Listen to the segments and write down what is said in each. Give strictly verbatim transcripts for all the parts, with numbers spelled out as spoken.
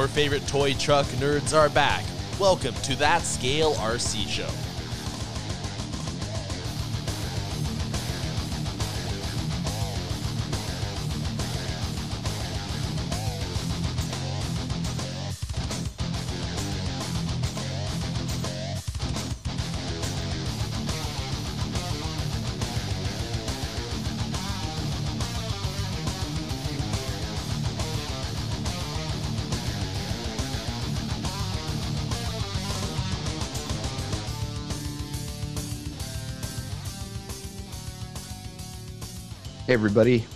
Your favorite toy truck nerds are back. Welcome to That Scale R C Show. Hey everybody,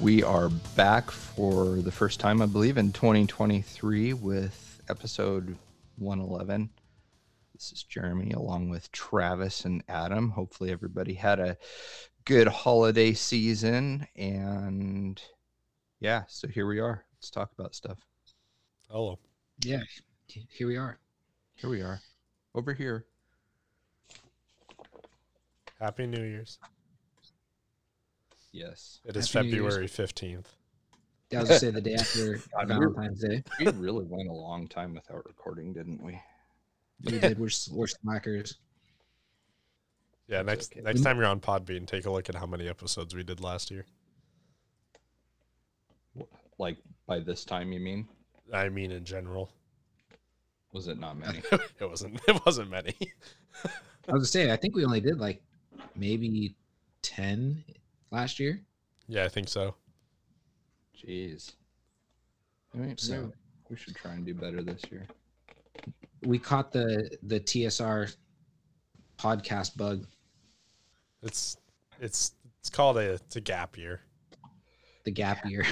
we are back for the first time, I believe, in twenty twenty-three with episode one eleven. This is Jeremy along with Travis and Adam. Hopefully everybody had a good holiday season, and yeah, so here we are. Let's talk about stuff. Hello. Yeah, here we are. Here we are. Over here. Happy New Year's. Yes. It is Happy February fifteenth. I was going to say the day after Valentine's Day. We really went a long time without recording, didn't we? We did. We're, we're slackers. Yeah, That's next okay. next time you're on Podbean, take a look at how many episodes we did last year. Like, by this time, you mean? I mean, in general. Was it not many? it wasn't It wasn't many. I was going to say, I think we only did, like, maybe ten last year? Yeah, I think so. Jeez. All right, so no, we should try and do better this year. We caught the the T S R podcast bug. It's it's it's called a it's a gap year. The gap year.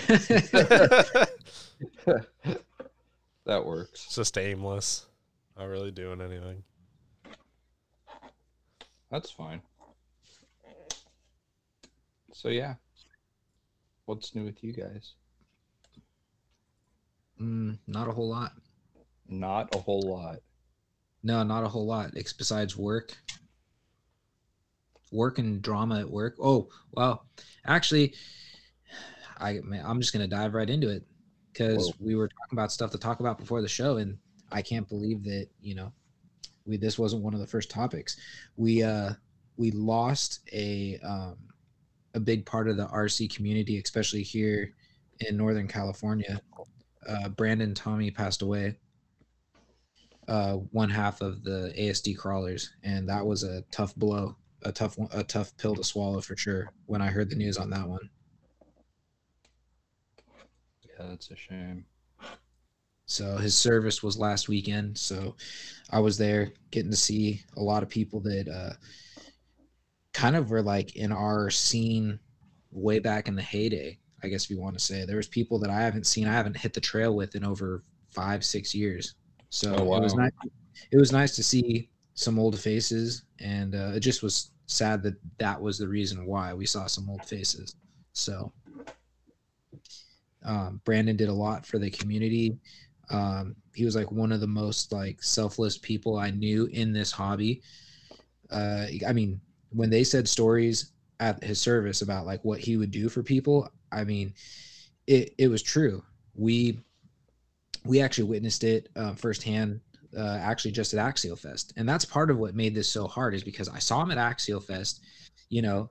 That works. It's just aimless. Not really doing anything. That's fine. So, yeah, what's new with you guys? Mm, not a whole lot. Not a whole lot. No, not a whole lot. It's besides work. Work and drama at work. Oh, well, actually, I, man, I'm just going to dive right into it because we were talking about stuff to talk about before the show, and I can't believe that, you know, we this wasn't one of the first topics. We, uh, we lost a... Um, a big part of the R C community, especially here in Northern California. Uh, Brandon Tommy passed away, uh, one half of the A S D crawlers, and that was a tough blow, a tough one, a tough pill to swallow for sure when I heard the news on that one. Yeah, that's a shame. So his service was last weekend, so I was there getting to see a lot of people that uh, kind of were like in our scene way back in the heyday, I guess if you want to say. There was people that I haven't seen, I haven't hit the trail with in over five, six years. So oh, wow. it was nice. It was nice to see some old faces, and uh, it just was sad that that was the reason why we saw some old faces. So um, Brandon did a lot for the community. Um, he was like one of the most like selfless people I knew in this hobby. Uh, I mean, when they said stories at his service about like what he would do for people, I mean, it, it was true. We, we actually witnessed it uh, firsthand, uh, actually just at Axial Fest. And that's part of what made this so hard, is because I saw him at Axial Fest, you know,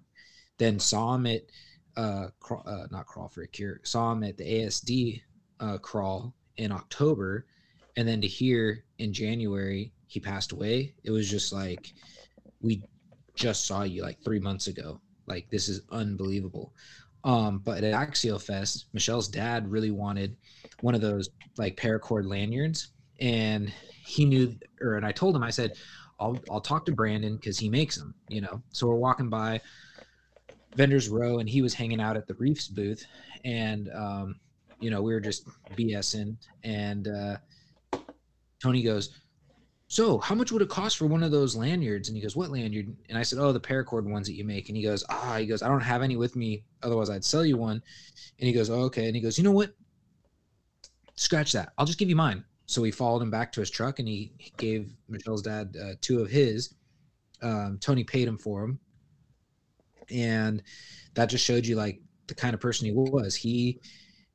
then saw him at, uh, crawl, uh not crawl for a cure, saw him at the A S D uh, crawl in October. And then to hear in January, he passed away. It was just like, we just saw you like three months ago. Like, this is unbelievable. Um, but at Axial Fest, Michelle's dad really wanted one of those like paracord lanyards. And he knew, or, and I told him, I said, I'll, I'll talk to Brandon because he makes them, you know? So we're walking by Vendors Row, and he was hanging out at the Reefs booth, and, um, you know, we were just BSing, and, uh, Tony goes, so how much would it cost for one of those lanyards? And he goes, what lanyard? And I said, oh, the paracord ones that you make. And he goes, ah, he goes, I don't have any with me. Otherwise I'd sell you one. And he goes, oh, okay. And he goes, you know what? Scratch that. I'll just give you mine. So we followed him back to his truck, and he gave Michelle's dad uh, two of his. Um, Tony paid him for them. And that just showed you like the kind of person he was. He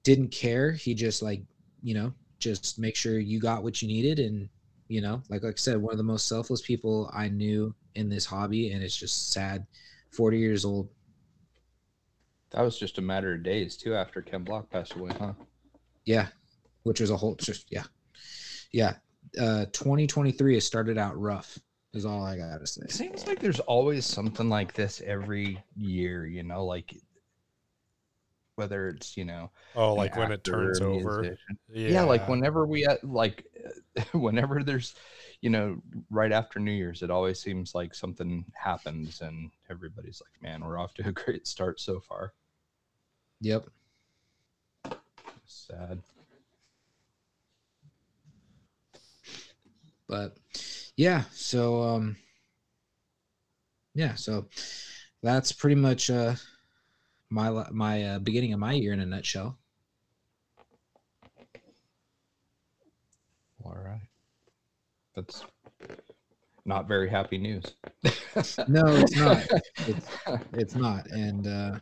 didn't care. He just like, you know, just make sure you got what you needed. And, you know, like, like I said, one of the most selfless people I knew in this hobby, and it's just sad, forty years old. That was just a matter of days, too, after Ken Block passed away, huh? Yeah, which was a whole, just, yeah. Yeah, uh, twenty twenty-three has started out rough, is all I got to say. It seems like there's always something like this every year, you know, like, whether it's, you know, oh, like when it turns over. Yeah. yeah, like whenever we, like, whenever there's, you know, right after New Year's, it always seems like something happens and everybody's like, man, we're off to a great start so far. Yep. Sad. But yeah, so, um, yeah, so that's pretty much, uh, my my uh, beginning of my year in a nutshell. All right, that's not very happy news. No, it's not. It's, it's not, and uh,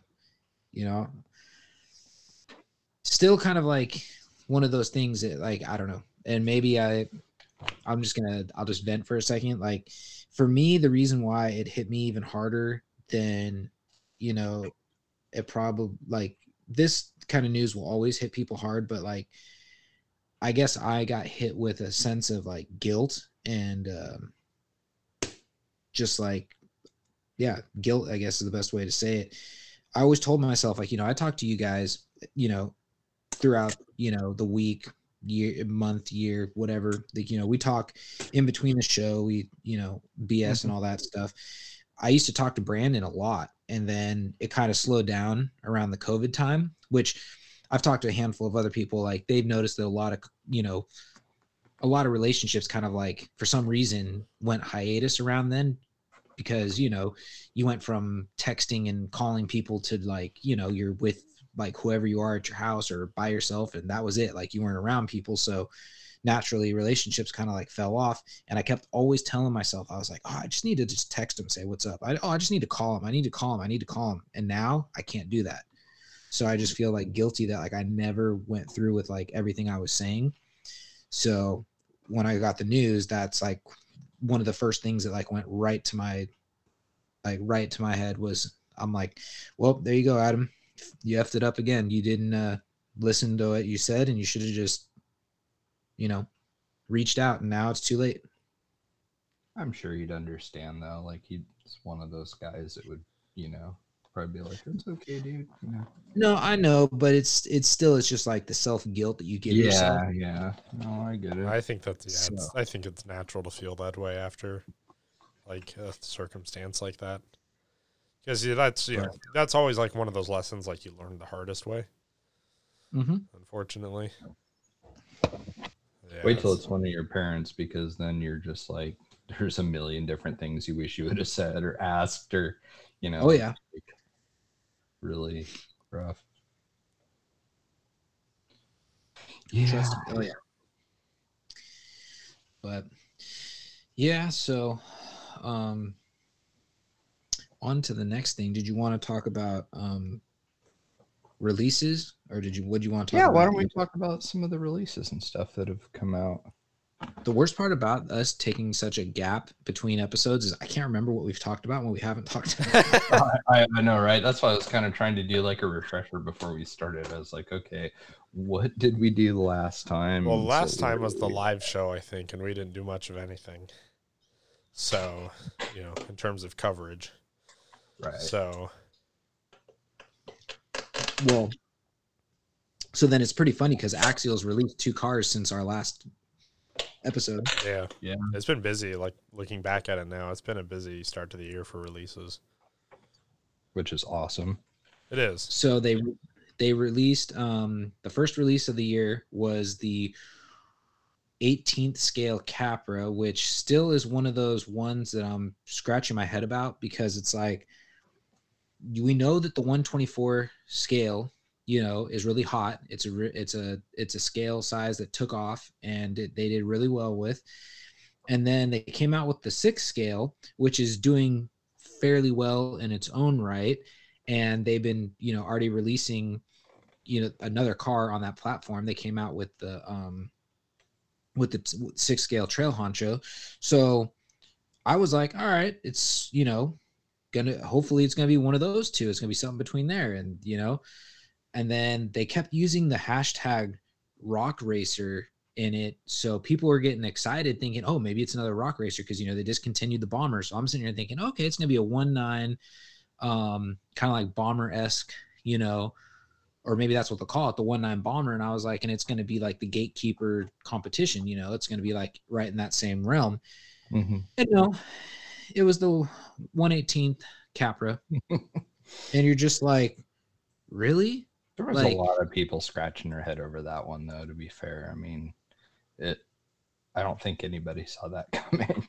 you know, still kind of like one of those things that, like, I don't know, and maybe I, I'm just gonna I'll just vent for a second. Like, for me, the reason why it hit me even harder than, you know, it probably, like, this kind of news will always hit people hard, but, like, I guess I got hit with a sense of, like, guilt and um, just, like, yeah, guilt, I guess, is the best way to say it. I always told myself, like, you know, I talked to you guys, you know, throughout, you know, the week, year, month, year, whatever, like, you know, we talk in between the show, we, you know, B S mm-hmm. and all that stuff. I used to talk to Brandon a lot, and then it kind of slowed down around the COVID time, which I've talked to a handful of other people. Like, they've noticed that a lot of, you know, a lot of relationships kind of, like, for some reason went hiatus around then, because, you know, you went from texting and calling people to, like, you know, you're with, like, whoever you are at your house or by yourself. And that was it. Like, you weren't around people. So naturally, relationships kind of, like, fell off, and I kept always telling myself, I was like, oh, I just need to just text him, say what's up. I, oh, I just need to call him. I need to call him. I need to call him. And now I can't do that. So I just feel, like, guilty that, like, I never went through with, like, everything I was saying. So when I got the news, that's, like, one of the first things that, like, went right to my, like, right to my head was, I'm like, well, there you go, Adam. You effed it up again. You didn't uh, listen to what you said, and you should have just, you know, reached out, and now it's too late. I'm sure he'd understand, though. Like, he's one of those guys that would, you know, probably be like, it's okay, dude. You know? No, I know, but it's it's still, it's just like the self-guilt that you give yeah, yourself. Yeah, yeah. No, I get it. I think that's, yeah, so. it's, I think it's natural to feel that way after, like, a circumstance like that. Because yeah, that's, you right. know, that's always, like, one of those lessons, like, you learn the hardest way. Mm-hmm. Unfortunately. Yes. Wait till it's one of your parents, because then you're just like, there's a million different things you wish you would have said or asked, or, you know. Oh, yeah. Like, really rough. Yeah. Oh, yeah. But, yeah, so um, on to the next thing. Did you want to talk about um, releases? Or did you? Would you want to talk? Yeah, about why don't we talk about some of the releases and stuff that have come out? The worst part about us taking such a gap between episodes is I can't remember what we've talked about when we haven't talked about. I, I know, right? That's why I was kind of trying to do, like, a refresher before we started. I was like, okay, what did we do last time? Well, last so time was the live show, I think, and we didn't do much of anything. So, you know, in terms of coverage, right? So, well. So then it's pretty funny because Axial's released two cars since our last episode. Yeah. Yeah. It's been busy. Like, looking back at it now, it's been a busy start to the year for releases. Which is awesome. It is. So they they released, um, the first release of the year was the eighteenth scale Capra, which still is one of those ones that I'm scratching my head about, because it's like, we know that the one twenty-four scale, you know, is really hot. It's a, it's a, it's a scale size that took off, and it, they did really well with. And then they came out with the six scale, which is doing fairly well in its own right. And they've been, you know, already releasing, you know, another car on that platform. They came out with the, um, with the six scale trail honcho. So I was like, all right, it's, you know, gonna, hopefully it's gonna be one of those two. It's gonna be something between there. And, you know, and then they kept using the hashtag Rock Racer in it. So people were getting excited thinking, oh, maybe it's another Rock Racer. Cause you know, they discontinued the Bomber. So I'm sitting here thinking, okay, it's gonna be a one nine, um, kind of like Bomber-esque, you know, or maybe that's what they call it, the one nine Bomber. And I was like, and it's gonna be like the gatekeeper competition, you know, it's gonna be like right in that same realm. Mm-hmm. And no, it was the one eighteenth Capra. And you're just like, really? There was like, a lot of people scratching their head over that one, though, to be fair. I mean, it, I don't think anybody saw that coming.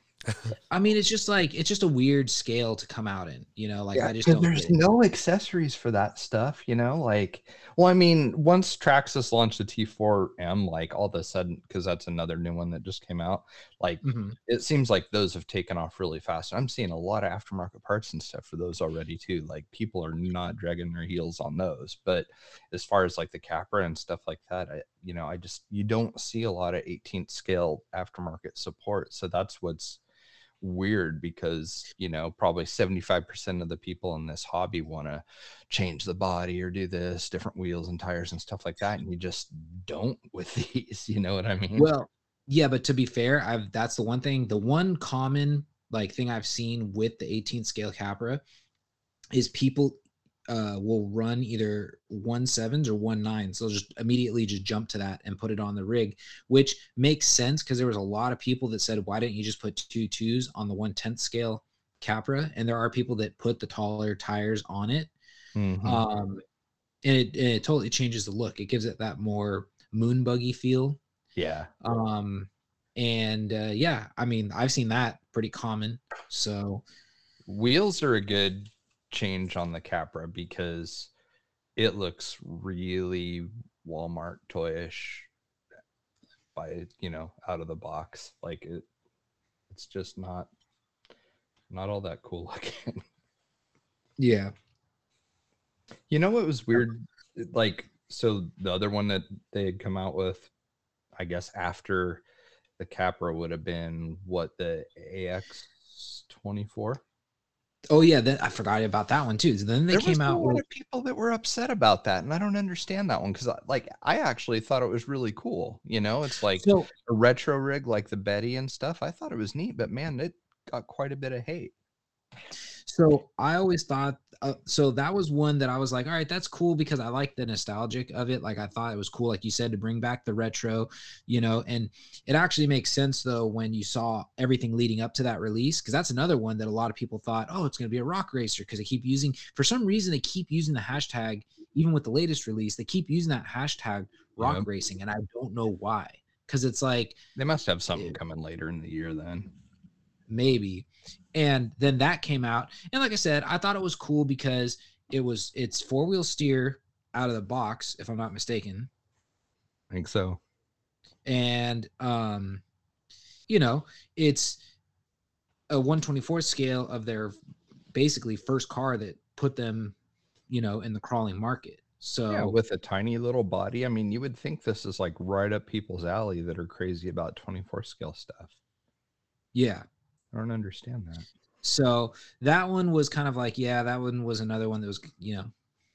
I mean, it's just like, it's just a weird scale to come out in, you know, like yeah, I just don't. There's no accessories for that stuff, you know, like, well, I mean, once Traxxas launched the T four M, like all of a sudden, because that's another new one that just came out, like mm-hmm. it seems like those have taken off really fast. I'm seeing a lot of aftermarket parts and stuff for those already too. Like people are not dragging their heels on those. But as far as like the Capra and stuff like that, I, you know, I just, you don't see a lot of eighteenth scale aftermarket support. So that's what's weird, because you know probably seventy-five percent of the people in this hobby want to change the body or do this different wheels and tires and stuff like that, and you just don't with these, you know what I mean? Well, yeah, but to be fair, I've that's the one thing the one common like thing I've seen with the eighteenth scale Capra is people uh will run either one sevens or one nines. They'll just immediately just jump to that and put it on the rig, which makes sense because there was a lot of people that said, why didn't you just put two twos on the one tenth scale Capra? And there are people that put the taller tires on it. Mm-hmm. Um, and it, and it totally changes the look. It gives it that more moon buggy feel. Yeah. Um, and uh, yeah, I mean, I've seen that pretty common. So wheels are a good change on the Capra because it looks really Walmart toyish by, you know, out of the box. Like it, it's just not, not all that cool looking. Yeah. You know what was weird? Like, so the other one that they had come out with, I guess after the Capra would have been what, the A X twenty-four? Oh yeah, then I forgot about that one too. So then they there came was out. A lot with... of people that were upset about that, and I don't understand that one because, like, I actually thought it was really cool. You know, it's like so, a retro rig, like the Betty and stuff. I thought it was neat, but man, it got quite a bit of hate. So I always thought. Uh, so that was one that I was like, all right, that's cool because I like the nostalgic of it. Like I thought it was cool, like you said, to bring back the retro, you know, and it actually makes sense though, when you saw everything leading up to that release, because that's another one that a lot of people thought, oh, it's going to be a Rock Racer. Cause they keep using, for some reason, they keep using the hashtag, even with the latest release, they keep using that hashtag Rock yeah. Racing. And I don't know why. Cause it's like, they must have something it, coming later in the year then. Maybe. And then that came out. And like I said, I thought it was cool because it was, it's four wheel steer out of the box, if I'm not mistaken. I think so. And, um, you know, it's a one twenty-fourth scale of their basically first car that put them, you know, in the crawling market. So yeah, with a tiny little body, I mean, you would think this is like right up people's alley that are crazy about twenty-four scale stuff. Yeah. I don't understand that. So that one was kind of like, yeah, that one was another one that was, you know,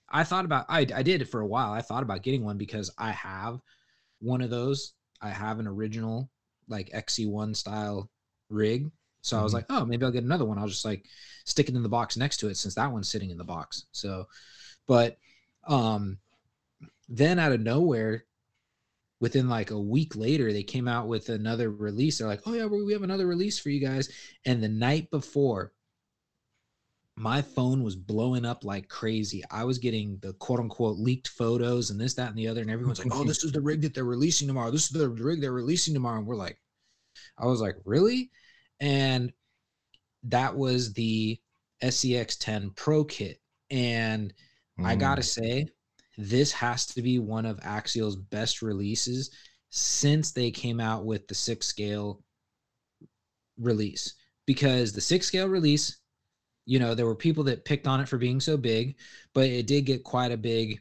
I thought about, I, I did for a while. I thought about getting one because I have one of those. I have an original like X C one style rig. So mm-hmm. I was like, oh, maybe I'll get another one. I'll just like stick it in the box next to it since that one's sitting in the box. So, but um, then out of nowhere, within like a week later, they came out with another release. They're like, oh yeah, we have another release for you guys. And the night before, my phone was blowing up like crazy. I was getting the quote unquote leaked photos and this, that, and the other. And everyone's like, oh, this is the rig that they're releasing tomorrow. This is the rig they're releasing tomorrow. And we're like, I was like, really? And that was the S C X ten Pro Kit. And mm. I gotta say, this has to be one of Axial's best releases since they came out with the six scale release, because the six scale release, you know, there were people that picked on it for being so big, but it did get quite a big,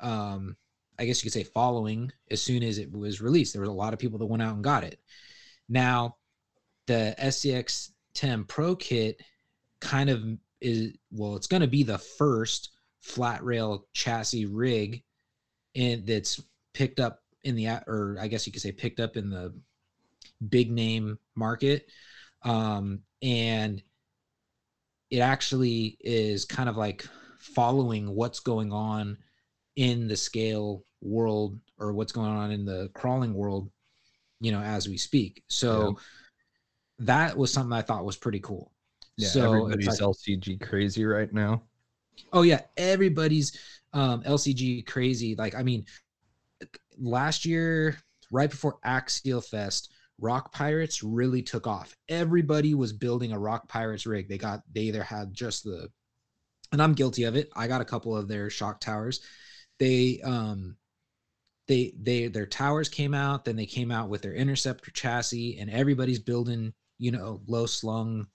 um, I guess you could say, following as soon as it was released. There was a lot of people that went out and got it. Now, the S C X ten Pro Kit kind of is, well, it's going to be the first flat rail chassis rig in, that's picked up in the, or I guess you could say picked up in the big name market. Um, and it actually is kind of like following what's going on in the scale world, or what's going on in the crawling world, you know, as we speak. So yeah. that was something I thought was pretty cool. Yeah, so everybody's like, L C G crazy right now. Oh yeah, everybody's um, L C G crazy. Like, I mean, last year, right before Axial Fest, Rock Pirates really took off. Everybody was building a Rock Pirates rig. They got, they either had just the, and I'm guilty of it, I got a couple of their shock towers. They, um, they, they, their towers came out, then they came out with their Interceptor chassis, and everybody's building, you know, low slung,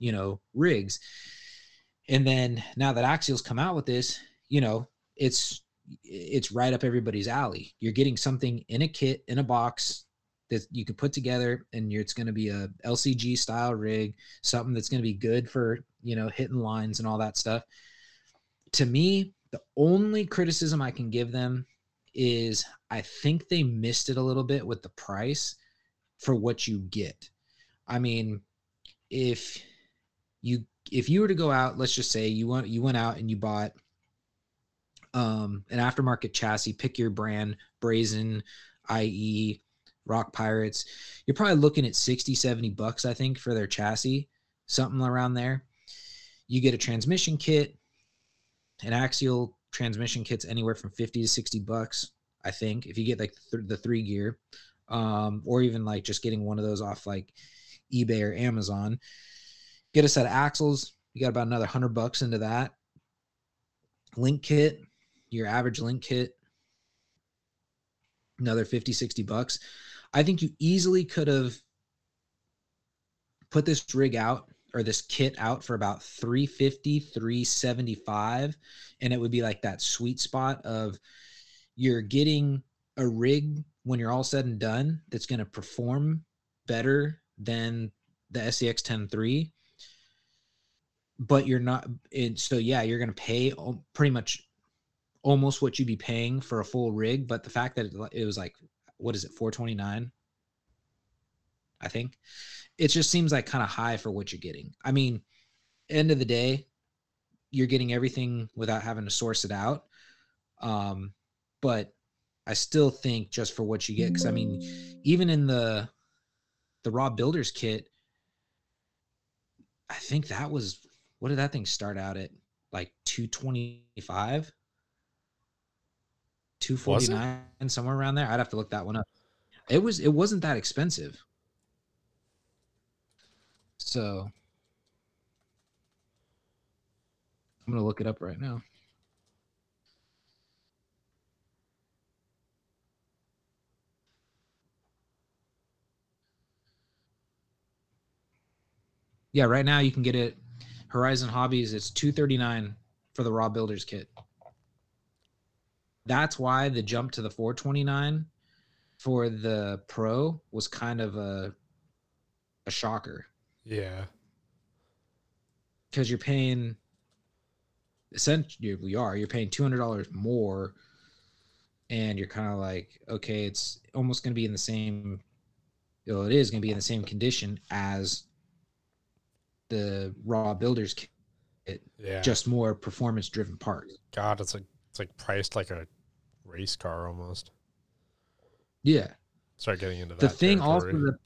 you know, rigs. And then now that Axial's come out with this, you know, it's, it's right up everybody's alley. You're getting something in a kit, in a box, that you can put together, and you're, it's going to be a L C G style rig, something that's going to be good for, you know, hitting lines and all that stuff. To me, the only criticism I can give them is I think they missed it a little bit with the price for what you get. I mean, if you, if you were to go out, let's just say you want, you went out and you bought um, an aftermarket chassis, pick your brand, Brazen, I E, Rock Pirates, you're probably looking at sixty, seventy bucks, I think, for their chassis, something around there. You get a transmission kit, an Axial transmission kit's anywhere from fifty to sixty bucks, I think, if you get like th- the three gear, um, or even like just getting one of those off like eBay or Amazon. Get a set of axles, you got about another hundred bucks into that. Link kit, your average link kit, another fifty, sixty bucks. I think you easily could have put this rig out, or this kit out, for about three fifty, three seventy-five, and it would be like that sweet spot of you're getting a rig when you're all said and done that's going to perform better than the S C X ten three, but you're not, and so yeah, you're going to pay pretty much almost what you'd be paying for a full rig, but the fact that it was like, what is it, four twenty-nine, I think, it just seems like kind of high for what you're getting. I mean, end of the day, you're getting everything without having to source it out. Um, but I still think just for what you get, because I mean, even in the the raw builders kit, I think that was, what did that thing start out at? Like two twenty-five, two forty-nine, somewhere around there. I'd have to look that one up. It was, it wasn't that expensive. So I'm going to look it up right now. Yeah, right now you can get it Horizon Hobbies. It's two thirty-nine for the raw builders kit. That's why the jump to the four twenty-nine for the Pro was kind of a a shocker. Yeah, because you're paying, essentially, we are, you're paying two hundred dollars more, and you're kind of like, okay, it's almost going to be in the same, well, it is going to be in the same condition as the raw builder's kit, yeah. Just more performance-driven part. God, it's like, it's like priced like a race car almost. Yeah. Start getting into that. The thing territory. also... The-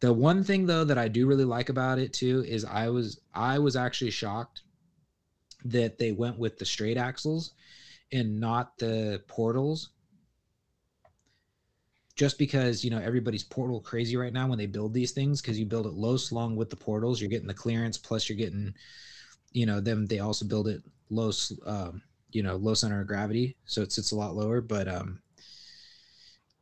The one thing though that I do really like about it too is I was I was actually shocked that they went with the straight axles and not the portals. Just because, you know, everybody's portal crazy right now when they build these things, because you build it low slung with the portals, you're getting the clearance, plus you're getting, you know, them, they also build it low, um, you know, low center of gravity, so it sits a lot lower. But um,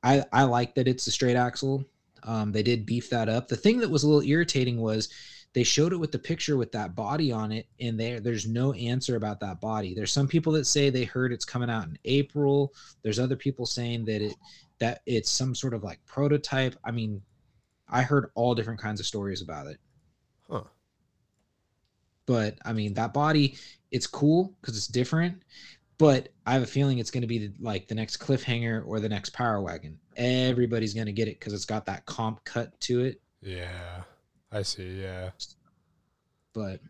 I I like that it's a straight axle. Um, they did beef that up. The thing that was a little irritating was They showed it with the picture with that body on it, and there there's no answer about that body. There's some people that say they heard it's coming out in April. There's other people saying that it that it's some sort of like prototype. I mean, I heard all different kinds of stories about it. Huh. But I mean, that body, it's cool because it's different. But I have a feeling it's going to be like the next cliffhanger or the next Power Wagon. Everybody's going to get it because it's got that comp cut to it. Yeah, I see. Yeah, but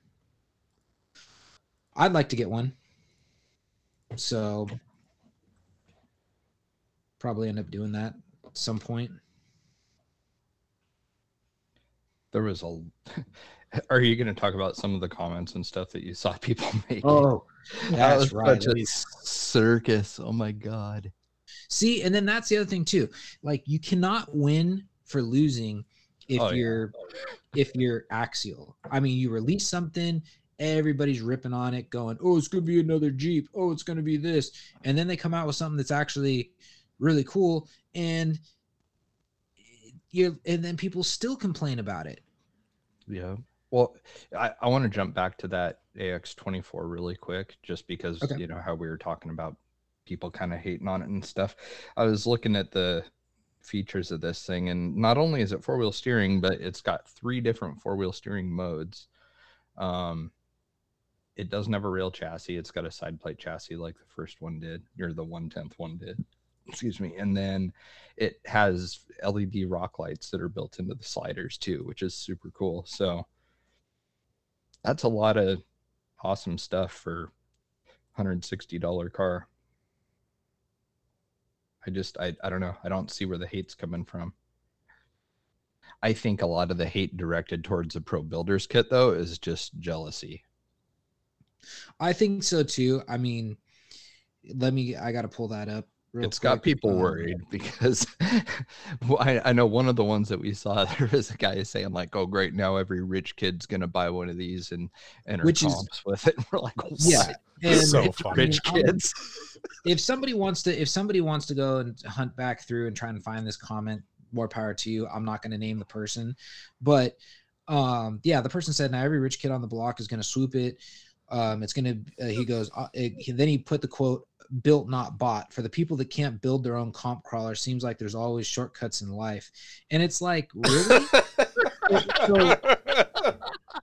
I'd like to get one. So probably end up doing that at some point. There was a. Are you going to talk about some of the comments and stuff that you saw people make? Oh, that's that was right. Such a circus. Oh my God. See, and then that's the other thing too. Like, you cannot win for losing if oh, you're yeah. if you're axial. I mean, you release something, everybody's ripping on it, going, "Oh, it's going to be another Jeep. Oh, it's going to be this," and then they come out with something that's actually really cool, and you and then people still complain about it. Yeah. Well, I, I want to jump back to that A X twenty-four really quick, just because, okay. you know, how we were talking about people kind of hating on it and stuff. I was looking at the features of this thing, and not only is it four-wheel steering, but it's got three different four-wheel steering modes. Um, it doesn't have a rail chassis. It's got a side plate chassis like the first one did, or the one-tenth one did. Excuse me. And then it has L E D rock lights that are built into the sliders too, which is super cool. So that's a lot of awesome stuff for one hundred sixty dollars car. I just, I, I don't know. I don't see where the hate's coming from. I think a lot of the hate directed towards the Pro Builders Kit, though, is just jealousy. I think so, too. I mean, let me, I got to pull that up. Real it's quick. Got people worried because I, I know one of the ones that we saw, there was a guy saying like, "Oh great, now every rich kid's gonna buy one of these and enter comps with it." And we're like, what? Yeah, and so rich, rich kids. If somebody wants to, if somebody wants to go and hunt back through and try and find this comment, more power to you. I'm not gonna name the person, but um, yeah, the person said, "Now every rich kid on the block is gonna swoop it." Um, it's gonna. Uh, he goes. Uh, it, then he put the quote, "Built not bought." For the people that can't build their own comp crawler, seems like there's always shortcuts in life, and it's like, really? So,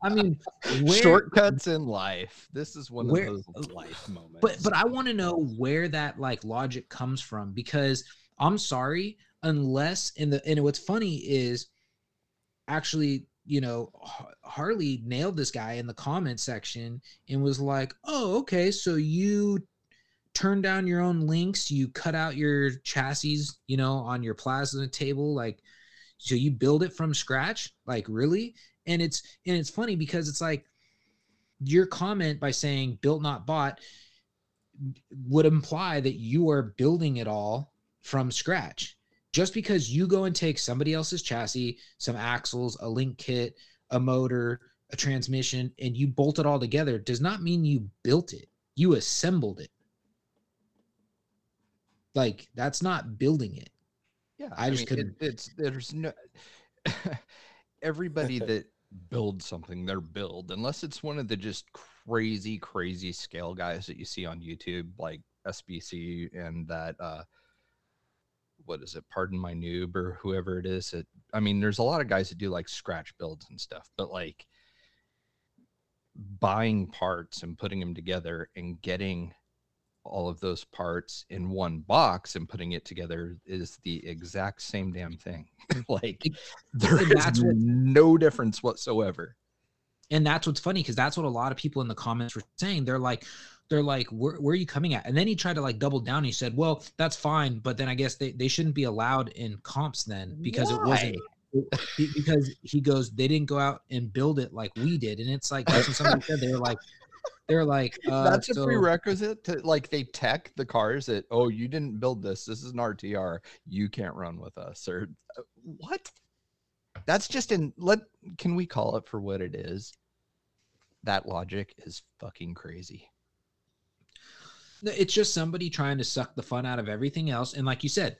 I mean, where, shortcuts in life. This is one where, of those life moments. But but I want to know where that like logic comes from, because I'm sorry, unless in the and what's funny is actually. You know, Harley nailed this guy in the comment section and was like, "Oh, okay, so you turn down your own links, you cut out your chassis, you know, on your plasma table, like, so you build it from scratch, like, really?" And it's and it's funny because it's like your comment by saying "built not bought" would imply that you are building it all from scratch. Just because you go and take somebody else's chassis, some axles, a link kit, a motor, a transmission, and you bolt it all together does not mean you built it. You assembled it. Like, that's not building it. Yeah, I, I just mean, couldn't. It, it's there's no everybody that builds something, they're build, unless it's one of the just crazy, crazy scale guys that you see on YouTube, like S B C and that. Uh, What is it? Pardon My Noob or whoever it is. It, I mean, there's a lot of guys that do like scratch builds and stuff, but like buying parts and putting them together and getting all of those parts in one box and putting it together is the exact same damn thing. Like, there is no difference whatsoever. And that's what's funny, because that's what a lot of people in the comments were saying. They're like, they're like, where, where are you coming at? And then he tried to like double down. He said, "Well, that's fine, but then I guess they, they shouldn't be allowed in comps then, because Why? it wasn't." Because he goes, "They didn't go out and build it like we did." And it's like, that's what somebody said. They were like, they're like, uh, that's so, a prerequisite to like, they tech the cars that, "Oh, you didn't build this. This is an R T R. You can't run with us," or uh, what? That's just in let. Can we call it for what it is? That logic is fucking crazy. It's just somebody trying to suck the fun out of everything else. And like you said,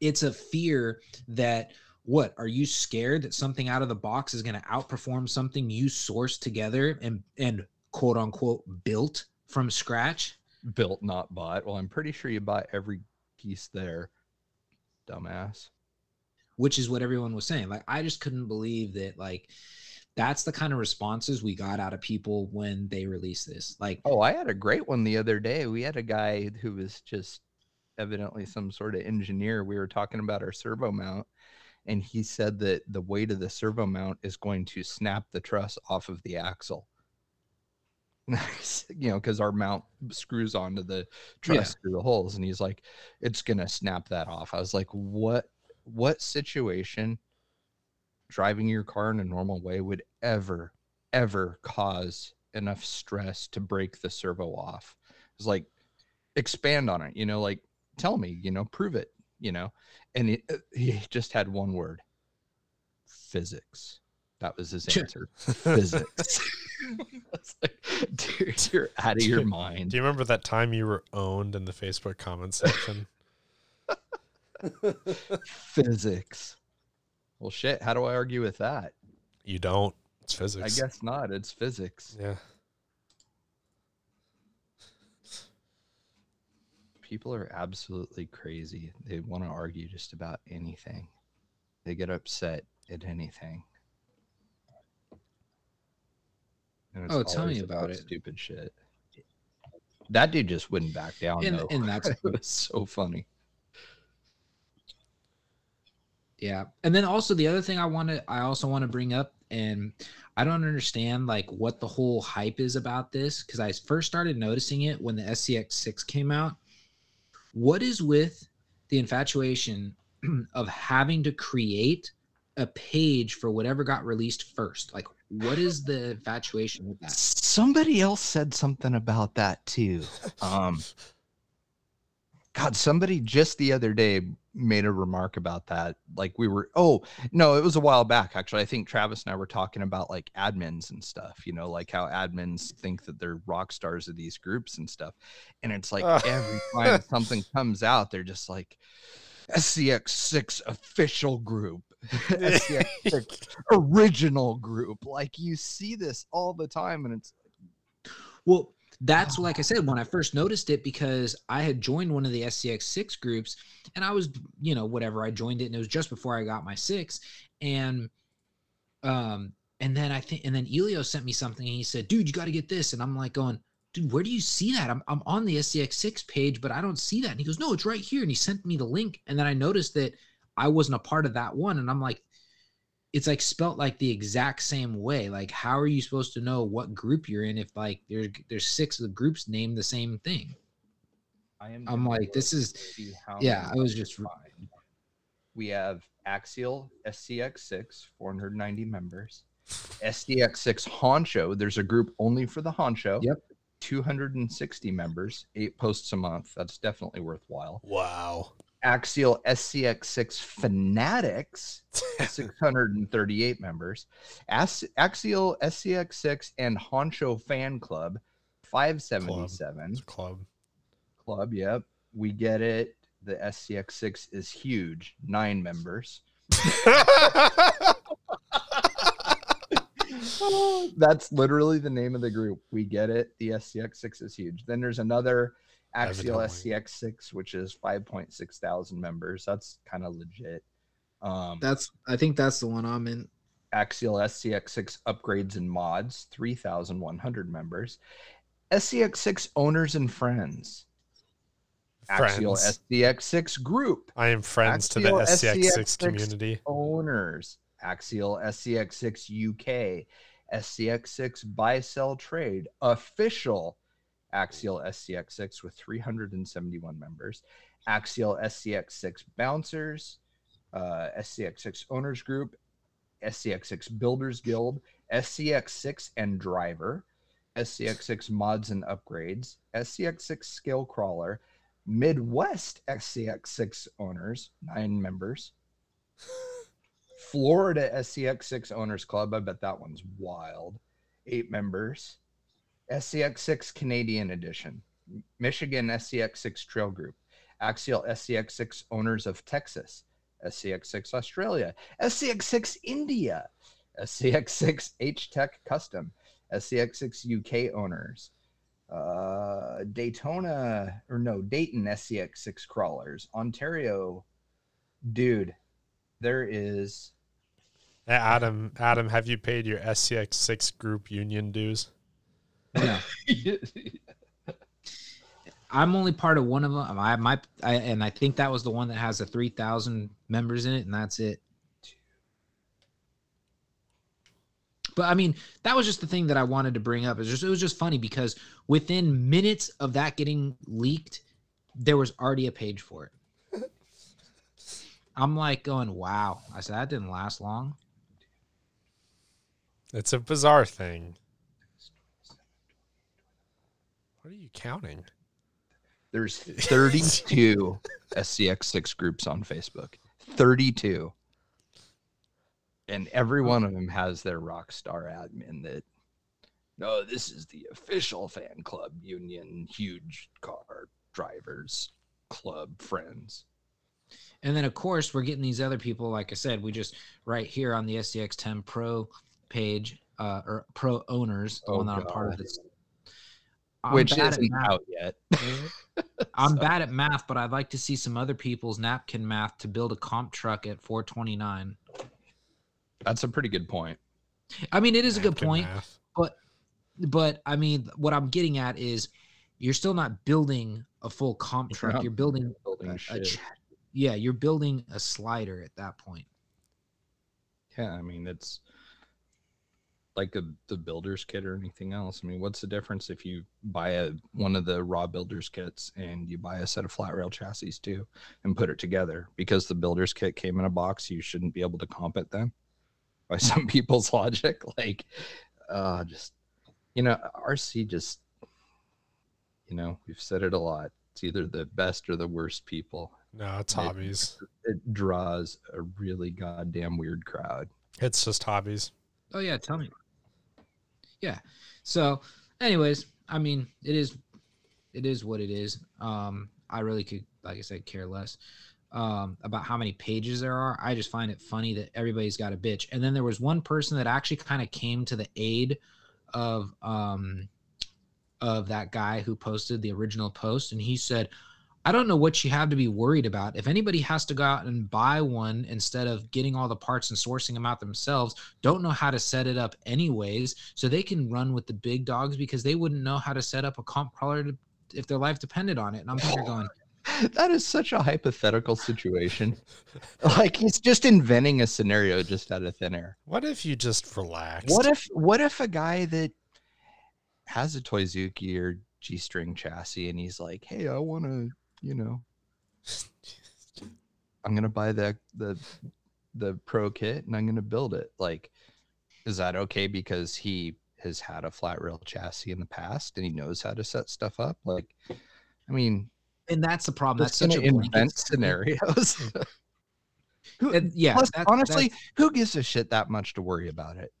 it's a fear that What, are you scared that something out of the box is going to outperform something you sourced together and, and quote unquote, built from scratch? Built, not bought. Well, I'm pretty sure you buy every piece there, dumbass. Which is what everyone was saying. Like, I just couldn't believe that, like, that's the kind of responses we got out of people when they released this. Like, oh, I had a great one the other day. We had a guy who was just evidently some sort of engineer. We were talking about our servo mount, and he said that the weight of the servo mount is going to snap the truss off of the axle. You know, because our mount screws onto the truss yeah. through the holes, and he's like, it's gonna snap that off. I was like, what what situation driving your car in a normal way would ever ever cause enough stress to break the servo off? It's like, expand on it, you know, like, tell me, you know, prove it, you know. And he, he just had one word: physics. That was his answer. Physics. It's like, dude, you're out of do, your mind. Do you remember that time you were owned in the Facebook comment section? Physics. Well, shit, how do I argue with that? You don't. It's physics. I guess not. It's physics. Yeah. People are absolutely crazy. They want to argue just about anything. They get upset at anything. Oh, tell me about it. Stupid shit. That dude just wouldn't back down, and, though. And that's so funny. Yeah. And then also the other thing I want to, I also want to bring up, and I don't understand, like, what the whole hype is about this, because I first started noticing it when the S C X six came out. What is with the infatuation of having to create a page for whatever got released first? Like, what is the infatuation with that? Somebody else said something about that too. Um, God, somebody just the other day made a remark about that. Like, we were, oh no, it was a while back. Actually, I think Travis and I were talking about, like, admins and stuff, you know, like how admins think that they're rock stars of these groups and stuff. And it's like, uh. every time something comes out, they're just like, S C X six official group, S C X six original group. Like, you see this all the time, and it's like, well, that's, like I said, when I first noticed it, because I had joined one of the S C X six groups, and I was, you know, whatever, I joined it, and it was just before I got my six, and um and then I think and then Elio sent me something, and he said, dude, you got to get this, and I'm like going, dude, where do you see that? I'm I'm on the S C X six page, but I don't see that. And he goes, no, it's right here. And he sent me the link. And then I noticed that I wasn't a part of that one. And I'm like, it's like spelt like the exact same way. Like, how are you supposed to know what group you're in if, like, there, there's six of the groups named the same thing? I am I'm like, this is, yeah, I was just. We have Axial S C X six, four hundred ninety members. S C X six Honcho. There's a group only for the Honcho. Yep. two hundred sixty members, eight posts a month. That's definitely worthwhile. Wow. Axial S C X six Fanatics, six hundred thirty-eight members. As- Axial S C X six and Honcho Fan Club, five seventy-seven. Club. It's a club. Club, yep. We get it. The S C X six is huge, nine members. That's literally the name of the group. We get it. The S C X six is huge. Then there's another Axial S C X six, which is five point six thousand members. That's kind of legit. Um, that's I think that's the one I'm in. Axial S C X six Upgrades and Mods, three thousand one hundred members. S C X six Owners and Friends. friends. Axial S C X six Group. I am friends Axial to the S C X six community. Owners. Axial S C X six U K, S C X six Buy Sell Trade, official Axial S C X six with three hundred seventy-one members, Axial S C X six Bouncers, uh, S C X six Owners Group, S C X six Builders Guild, S C X six and Driver, S C X six Mods and Upgrades, S C X six Scale Crawler, Midwest S C X six Owners, nine members. Florida S C X six Owners Club. I bet that one's wild. Eight members. S C X six Canadian Edition. Michigan S C X six Trail Group. Axial S C X six Owners of Texas. S C X six Australia, S C X six India, S C X six H-Tech Custom, S C X six U K Owners, uh, Daytona, or no, Dayton S C X six Crawlers, Ontario. Dude, there is... Adam, Adam, have you paid your S C X six group union dues? No. I'm only part of one of them. I my I, and I think that was the one that has the three thousand members in it, and that's it. But I mean, that was just the thing that I wanted to bring up. It was just it was just funny because within minutes of that getting leaked, there was already a page for it. I'm like going, wow. I said that didn't last long. It's a bizarre thing. What are you counting? There's thirty-two S C X six groups on Facebook. thirty-two. And every one of them has their rock star admin that, no, oh, this is the official fan club union, huge car drivers, club friends. And then, of course, we're getting these other people, like I said, we just, right here on the S C X ten Pro page, uh, or Pro Owners, the oh, one that God. I'm part of this. I'm Which isn't out yet. I'm so. bad at math, but I'd like to see some other people's napkin math to build a comp truck at four twenty-nine. That's a pretty good point. I mean, it is napkin a good point, math. but but I mean, what I'm getting at is you're still not building a full comp you're truck. You're building, building a, a yeah, you're building a slider at that point. Yeah, I mean, it's like a, the builder's kit or anything else. I mean, what's the difference if you buy a, one of the raw builder's kits and you buy a set of flat rail chassis too and put it together? Because the builder's kit came in a box, you shouldn't be able to comp it then, by some people's logic. Like, uh, just, you know, R C just, you know, we've said it a lot. It's either the best or the worst people. No, it's it, hobbies. It draws a really goddamn weird crowd. It's just hobbies. Oh, yeah, tell me. Yeah. So, anyways, I mean, it is, it is what it is. Um, I really could, like I said, care less um, about how many pages there are. I just find it funny that everybody's got a bitch. And then there was one person that actually kind of came to the aid of um, of that guy who posted the original post, and he said, "I don't know what you have to be worried about. If anybody has to go out and buy one instead of getting all the parts and sourcing them out themselves, don't know how to set it up anyways, so they can run with the big dogs because they wouldn't know how to set up a comp crawler to, if their life depended on it." And I'm here going, that is such a hypothetical situation. Like, he's just inventing a scenario just out of thin air. What if you just relax? What if what if a guy that has a Toizuki or G-string chassis and he's like, "Hey, I want to, you know, I'm gonna buy the the the pro kit and I'm gonna build it." Like, is that okay because he has had a flat rail chassis in the past and he knows how to set stuff up? Like, I mean, and that's the problem. That's such a invent scenarios. who, and, yeah. Plus, that's, honestly, that's... who gives a shit that much to worry about it?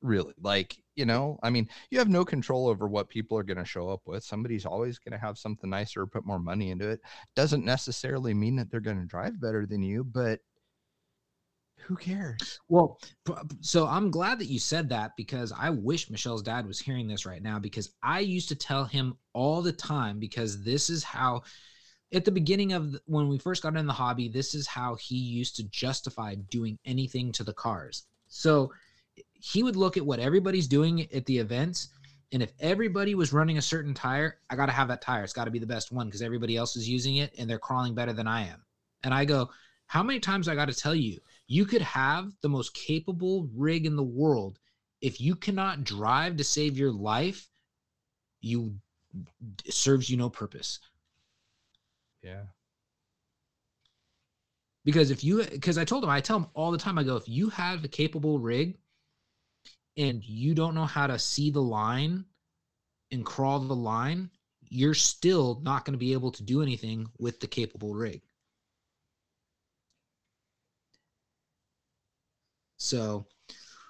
Really, like, you know, I mean, you have no control over what people are going to show up with. Somebody's always going to have something nicer, put more money into it. Doesn't necessarily mean that they're going to drive better than you, but who cares? Well, so I'm glad that you said that because I wish Michelle's dad was hearing this right now, because I used to tell him all the time, because this is how, at the beginning of the, when we first got in the hobby, this is how he used to justify doing anything to the cars. So he would look at what everybody's doing at the events, and if everybody was running a certain tire, I got to have that tire. It's got to be the best one because everybody else is using it, and they're crawling better than I am. And I go, how many times I got to tell you, you could have the most capable rig in the world. If you cannot drive to save your life, you it serves you no purpose. Yeah. Because if you, because I told him, I tell him all the time, I go, if you have a capable rig, and you don't know how to see the line and crawl the line, you're still not going to be able to do anything with the capable rig. So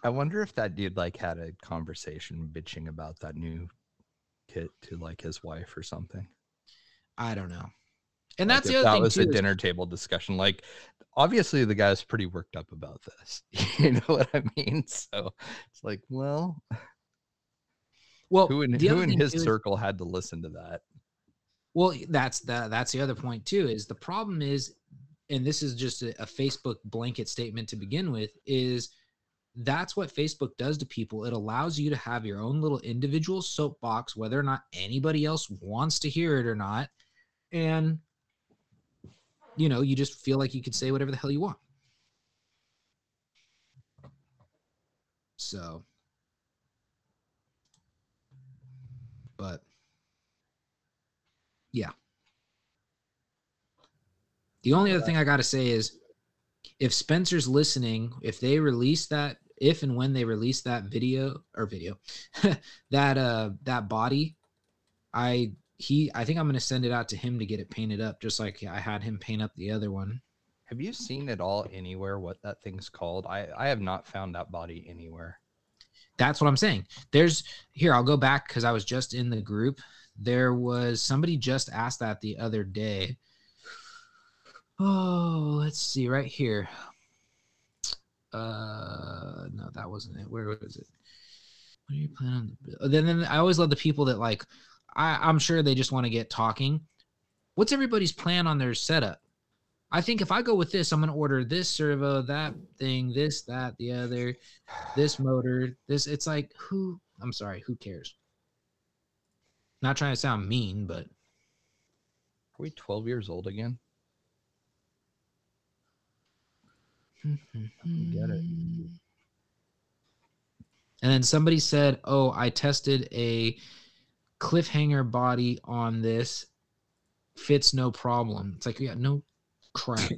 I wonder if that dude like had a conversation bitching about that new kit to like his wife or something. I don't know. And that's like the other that thing was too, a is... dinner table discussion. Like, obviously the guy's pretty worked up about this. You know what I mean? So it's like, well, well, who in, who in his is... circle had to listen to that? Well, that's the, that's the other point too, is the problem is, and this is just a, a Facebook blanket statement to begin with, is that's what Facebook does to people. It allows you to have your own little individual soapbox, whether or not anybody else wants to hear it or not. And, you know, you just feel like you could say whatever the hell you want. So, but yeah. The only other thing I got to say is if Spencer's listening, if they release that, if and when they release that video or video, that, uh, that body, I, he, I think I'm going to send it out to him to get it painted up, just like I had him paint up the other one. Have you seen at all anywhere what that thing's called? I, I have not found that body anywhere. That's what I'm saying. There's here. I'll go back, 'cause I was just in the group. There was somebody just asked that the other day. Oh, let's see right here. Uh, no, that wasn't it. Where was it? What are you planning on? The, then, then I always love the people that like, I, I'm sure they just want to get talking. What's everybody's plan on their setup? I think if I go with this, I'm going to order this servo, that thing, this, that, the other, this motor, this. It's like, who, I'm sorry, who cares? Not trying to sound mean, but. Are we twelve years old again? Get it. And then somebody said, oh, I tested a cliffhanger body on this. Fits no problem. It's like, yeah, no crap.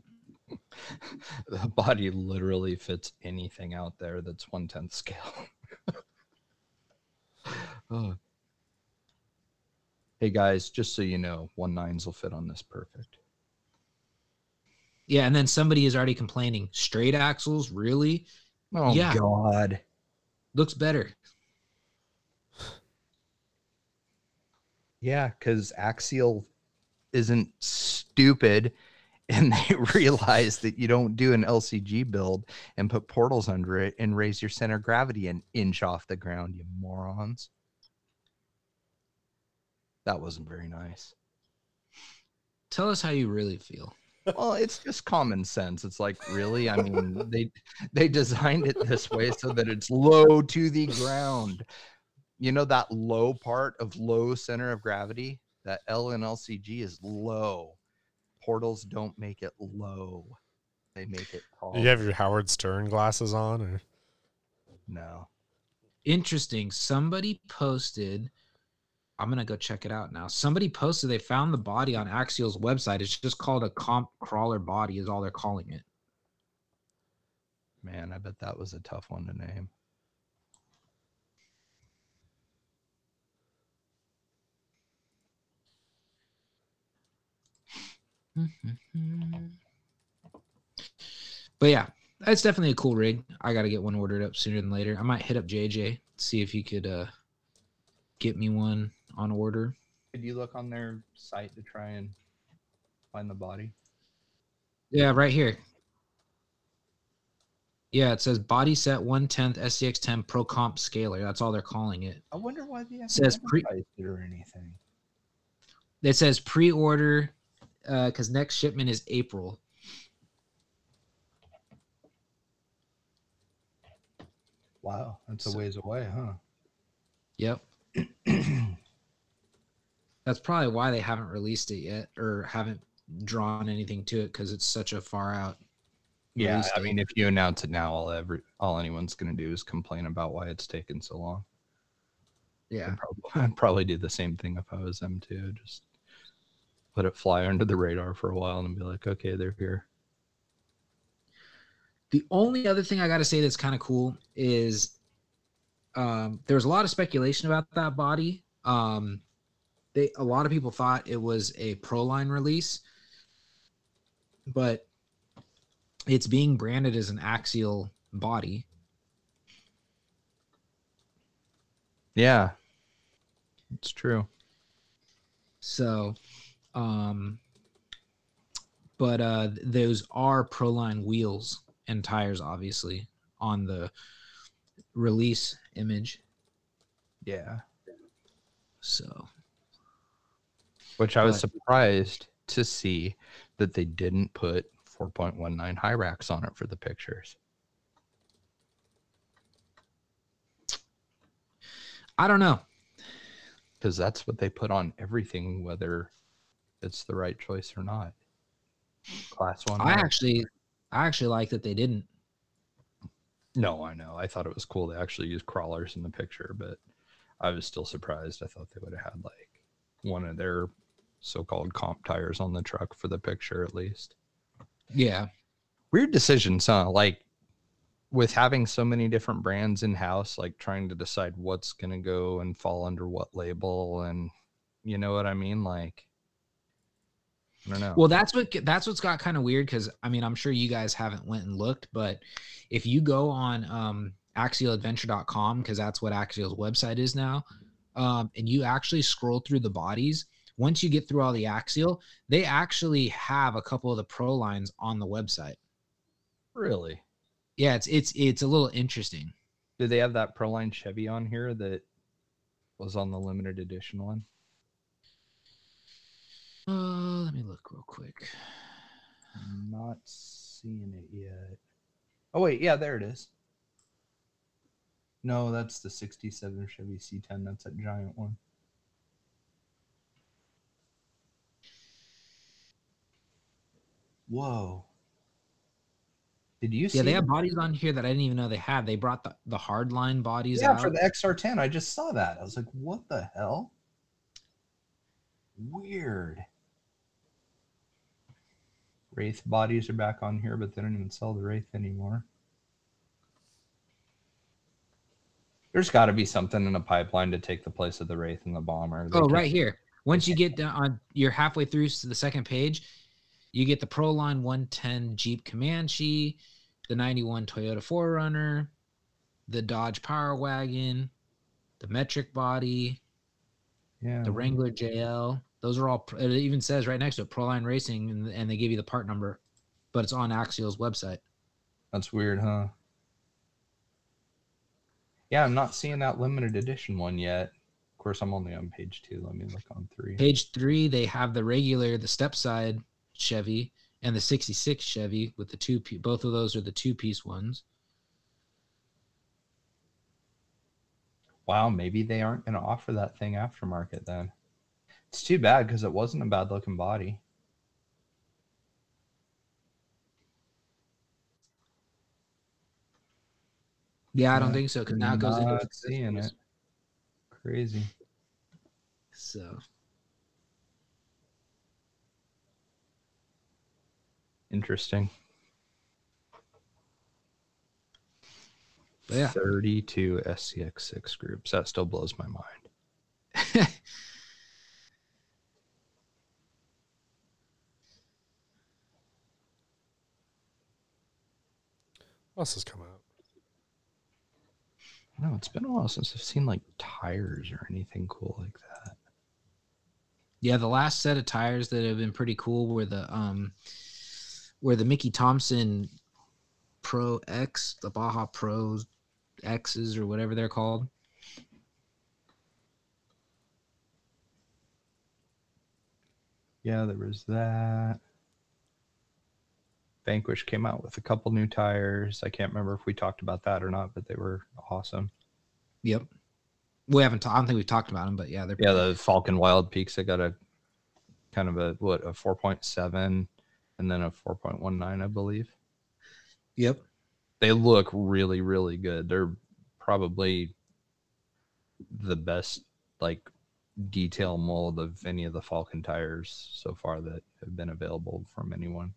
The body literally fits anything out there that's one-tenth scale. Oh. Hey, guys, just so you know, one nines will fit on this perfect. Yeah, and then somebody is already complaining. Straight axles, really? Oh, yeah. God. Looks better. Yeah, because axial isn't stupid, and they realize that you don't do an L C G build and put portals under it and raise your center of gravity an inch off the ground, you morons. That wasn't very nice. Tell us how you really feel. Well, it's just common sense. It's like, really? I mean, they they designed it this way so that it's low to the ground. You know that low part of low center of gravity? That L in L C G is low. Portals don't make it low. They make it tall. Do you have your Howard Stern glasses on? Or? No. Interesting. Somebody posted... I'm going to go check it out now. Somebody posted they found the body on Axial's website. It's just called a comp crawler body is all they're calling it. Man, I bet that was a tough one to name. But yeah, it's definitely a cool rig. I got to get one ordered up sooner than later. I might hit up J J, see if he could... uh get me one on order. Could you look on their site to try and find the body? Yeah, right here. Yeah, it says body set one tenth S C X ten Pro Comp Scaler. That's all they're calling it. I wonder why the says pre or anything. It says pre-order because uh, next shipment is April. Wow, that's so, a ways away, huh? Yep. That's probably why they haven't released it yet or haven't drawn anything to it because it's such a far out. Yeah, I mean, if you announce it now, all every all anyone's going to do is complain about why it's taken so long. Yeah. I'd probably, I'd probably do the same thing if I was them too. Just let it fly under the radar for a while and be like, okay, they're here. The only other thing I got to say that's kind of cool is Um, there was a lot of speculation about that body. Um, they a lot of people thought it was a Proline release, but it's being branded as an axial body. Yeah, it's true. So, um, But uh, those are Proline wheels and tires, obviously, on the release image. Yeah. So. Which I was but, surprised to see that they didn't put four point one nine high racks on it for the pictures. I don't know. Because that's what they put on everything, whether it's the right choice or not. Class one. I right. actually, I actually like that they didn't. No, I know. I thought it was cool to actually use crawlers in the picture, but I was still surprised. I thought they would have had like one of their so-called comp tires on the truck for the picture, at least. Yeah. Weird decisions, huh? Like with having so many different brands in house, like trying to decide what's going to go and fall under what label, and you know what I mean? Like, I don't know. Well, that's what that's what's got kind of weird, because I mean, I'm sure you guys haven't went and looked, but if you go on um, axial adventure dot com, because that's what Axial's website is now, um, and you actually scroll through the bodies, once you get through all the Axial, they actually have a couple of the Pro lines on the website. Really? Yeah, it's it's it's a little interesting. Do they have that Proline Chevy on here that was on the limited edition one? Uh, let me look real quick. I'm not seeing it yet. Oh, wait. Yeah, there it is. No, that's the sixty-seven Chevy C ten. That's that giant one. Whoa. Did you see? Yeah, they have bodies on here that I didn't even know they had. They brought the, the hardline bodies out. Yeah, for the X R ten. I just saw that. I was like, what the hell? Weird. Wraith bodies are back on here, but they don't even sell the Wraith anymore. There's got to be something in the pipeline to take the place of the Wraith and the Bomber. They oh, right here. Once you get down, on, you're halfway through to the second page, you get the Proline one ten Jeep Comanche, the ninety-one Toyota four runner, the Dodge Power Wagon, the metric body, yeah, the Wrangler J L. Those are all, it even says right next to it, Proline Racing, and, and they give you the part number, but it's on Axial's website. That's weird, huh? Yeah, I'm not seeing that limited edition one yet. Of course, I'm only on page two. Let me look on three. Page three, they have the regular, the step-side Chevy, and the sixty-six Chevy with the two, both of those are the two-piece ones. Wow, maybe they aren't going to offer that thing aftermarket then. It's too bad, because it wasn't a bad-looking body. Yeah, I don't uh, think so, because now it goes into the seeing it. Crazy. So. Interesting. But yeah. thirty-two S C X six groups. That still blows my mind. What else has come out? No, it's been a while since I've seen like tires or anything cool like that. Yeah, the last set of tires that have been pretty cool were the um, were the Mickey Thompson Pro X, the Baja Pro X's or whatever they're called. Yeah, there was that. Vanquish came out with a couple new tires. I can't remember if we talked about that or not, but they were awesome. Yep. We haven't, ta- I don't think we've talked about them, but yeah. They're yeah, the Falcon Wild Peaks, they got a kind of a, what, a four point seven and then a four point one nine, I believe. Yep. They look really, really good. They're probably the best, like, detail mold of any of the Falcon tires so far that have been available from anyone.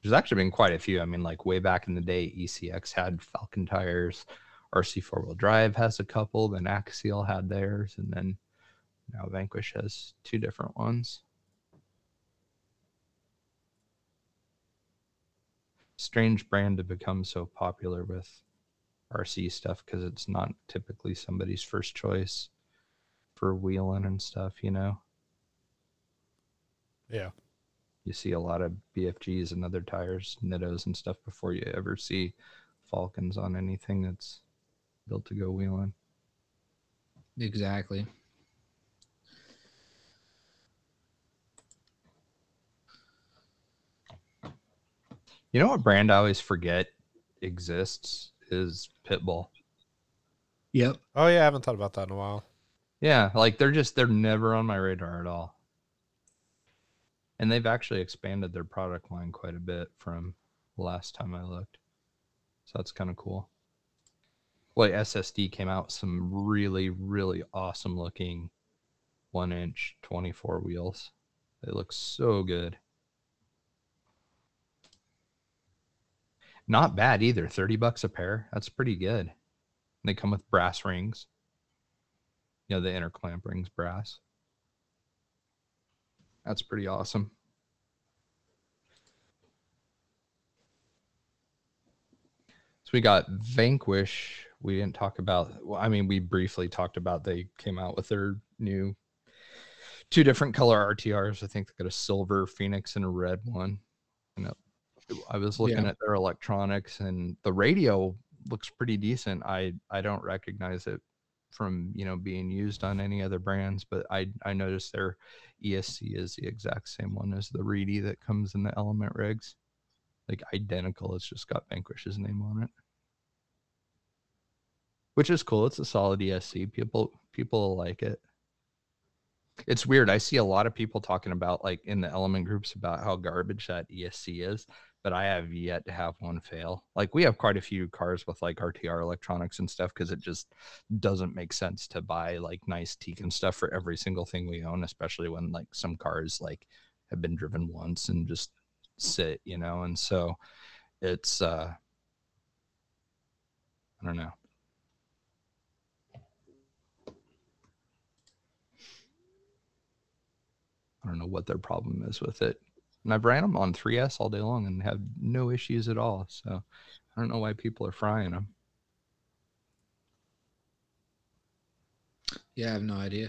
There's actually been quite a few. I mean, like, way back in the day, E C X had Falcon tires. R C four-wheel drive has a couple. Then Axial had theirs. And then now Vanquish has two different ones. Strange brand to become so popular with R C stuff, because it's not typically somebody's first choice for wheeling and stuff, you know? Yeah. you see a lot of B F Gs and other tires, Nittos and stuff before you ever see Falcons on anything that's built to go wheeling. Exactly. You know what brand I always forget exists is Pitbull. Yep. Oh yeah, I haven't thought about that in a while. Yeah, like they're just, they're never on my radar at all. And they've actually expanded their product line quite a bit from last time I looked. So that's kind of cool. Like S S D came out some really, really awesome looking one inch twenty-four wheels. They look so good. Not bad either. thirty bucks a pair. That's pretty good. And they come with brass rings. You know, the inner clamp rings brass. That's pretty awesome. So we got Vanquish. We didn't talk about, well, I mean, we briefly talked about, they came out with their new two different color R T Rs. I think they got a silver Phoenix and a red one. And I was looking yeah. at their electronics, and the radio looks pretty decent. I, I don't recognize it from, you know, being used on any other brands, but I, I noticed their E S C is the exact same one as the Reedy that comes in the Element rigs. Like identical. It's just got Vanquish's name on it, which is cool. It's a solid E S C. People, people like it. It's weird. I see a lot of people talking about, like, in the Element groups about how garbage that E S C is, but I have yet to have one fail. Like, we have quite a few cars with, like, R T R electronics and stuff, because it just doesn't make sense to buy, like, nice teak and stuff for every single thing we own, especially when, like, some cars, like, have been driven once and just sit, you know? And so it's, uh, I don't know. I don't know what their problem is with it. And I've ran them on three S all day long and have no issues at all. So I don't know why people are frying them. Yeah, I have no idea.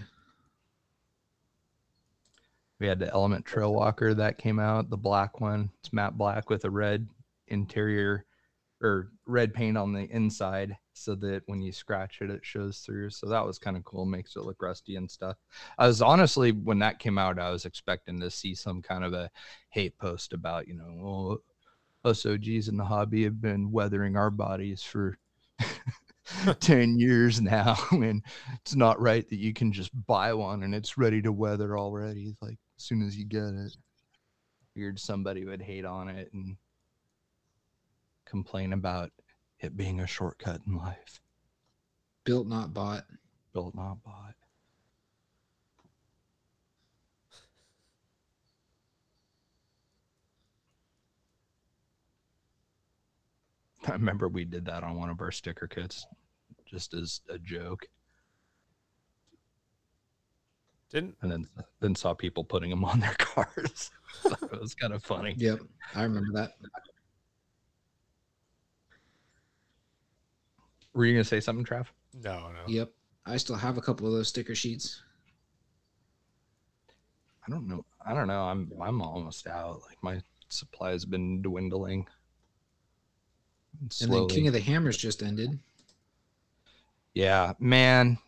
We had the Element Trail Walker that came out, the black one. It's matte black with a red interior or red paint on the inside, so that when you scratch it, it shows through. So that was kind of cool. Makes it look rusty and stuff. I was honestly, when that came out, I was expecting to see some kind of a hate post about, you know, oh, us O Gs in the hobby have been weathering our bodies for ten years now. And it's not right that you can just buy one and it's ready to weather already. Like, as soon as you get it. Weird somebody would hate on it and complain about it being a shortcut in life. Built not bought. Built not bought. I remember we did that on one of our sticker kits, just as a joke. Didn't. And then then saw people putting them on their cars. So it was kind of funny. Yep, I remember that. Were you going to say something, Trav? No, no. Yep. I still have a couple of those sticker sheets. I don't know. I don't know. I'm I'm almost out. Like, my supply has been dwindling. And, and then King of the Hammers just ended. Yeah, man.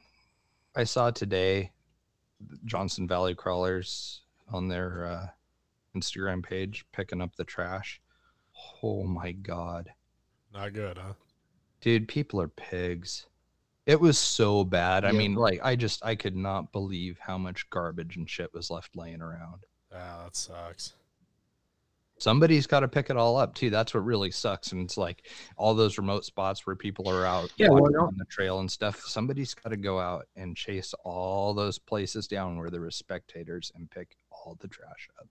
I saw today Johnson Valley Crawlers on their uh, Instagram page picking up the trash. Oh, my God. Not good, huh? Dude, people are pigs. It was so bad. I yeah. mean, like, I just, I could not believe how much garbage and shit was left laying around. Ah, that sucks. Somebody's got to pick it all up, too. That's what really sucks. And it's like all those remote spots where people are out yeah, well, on the trail and stuff. Somebody's got to go out and chase all those places down where there were spectators and pick all the trash up.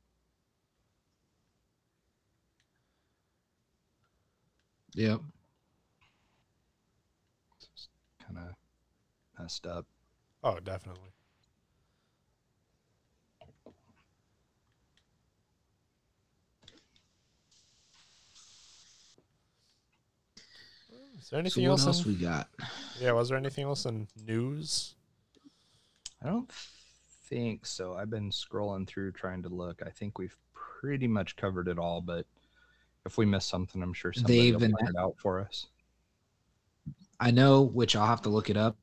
Yep. Yeah. Kind of messed up. Oh, definitely. Is there anything so what else, else in... we got? Yeah, was there anything else in news? I don't think so. I've been scrolling through trying to look. I think we've pretty much covered it all, but if we miss something, I'm sure somebody will find it out for us. I know, which I'll have to look it up.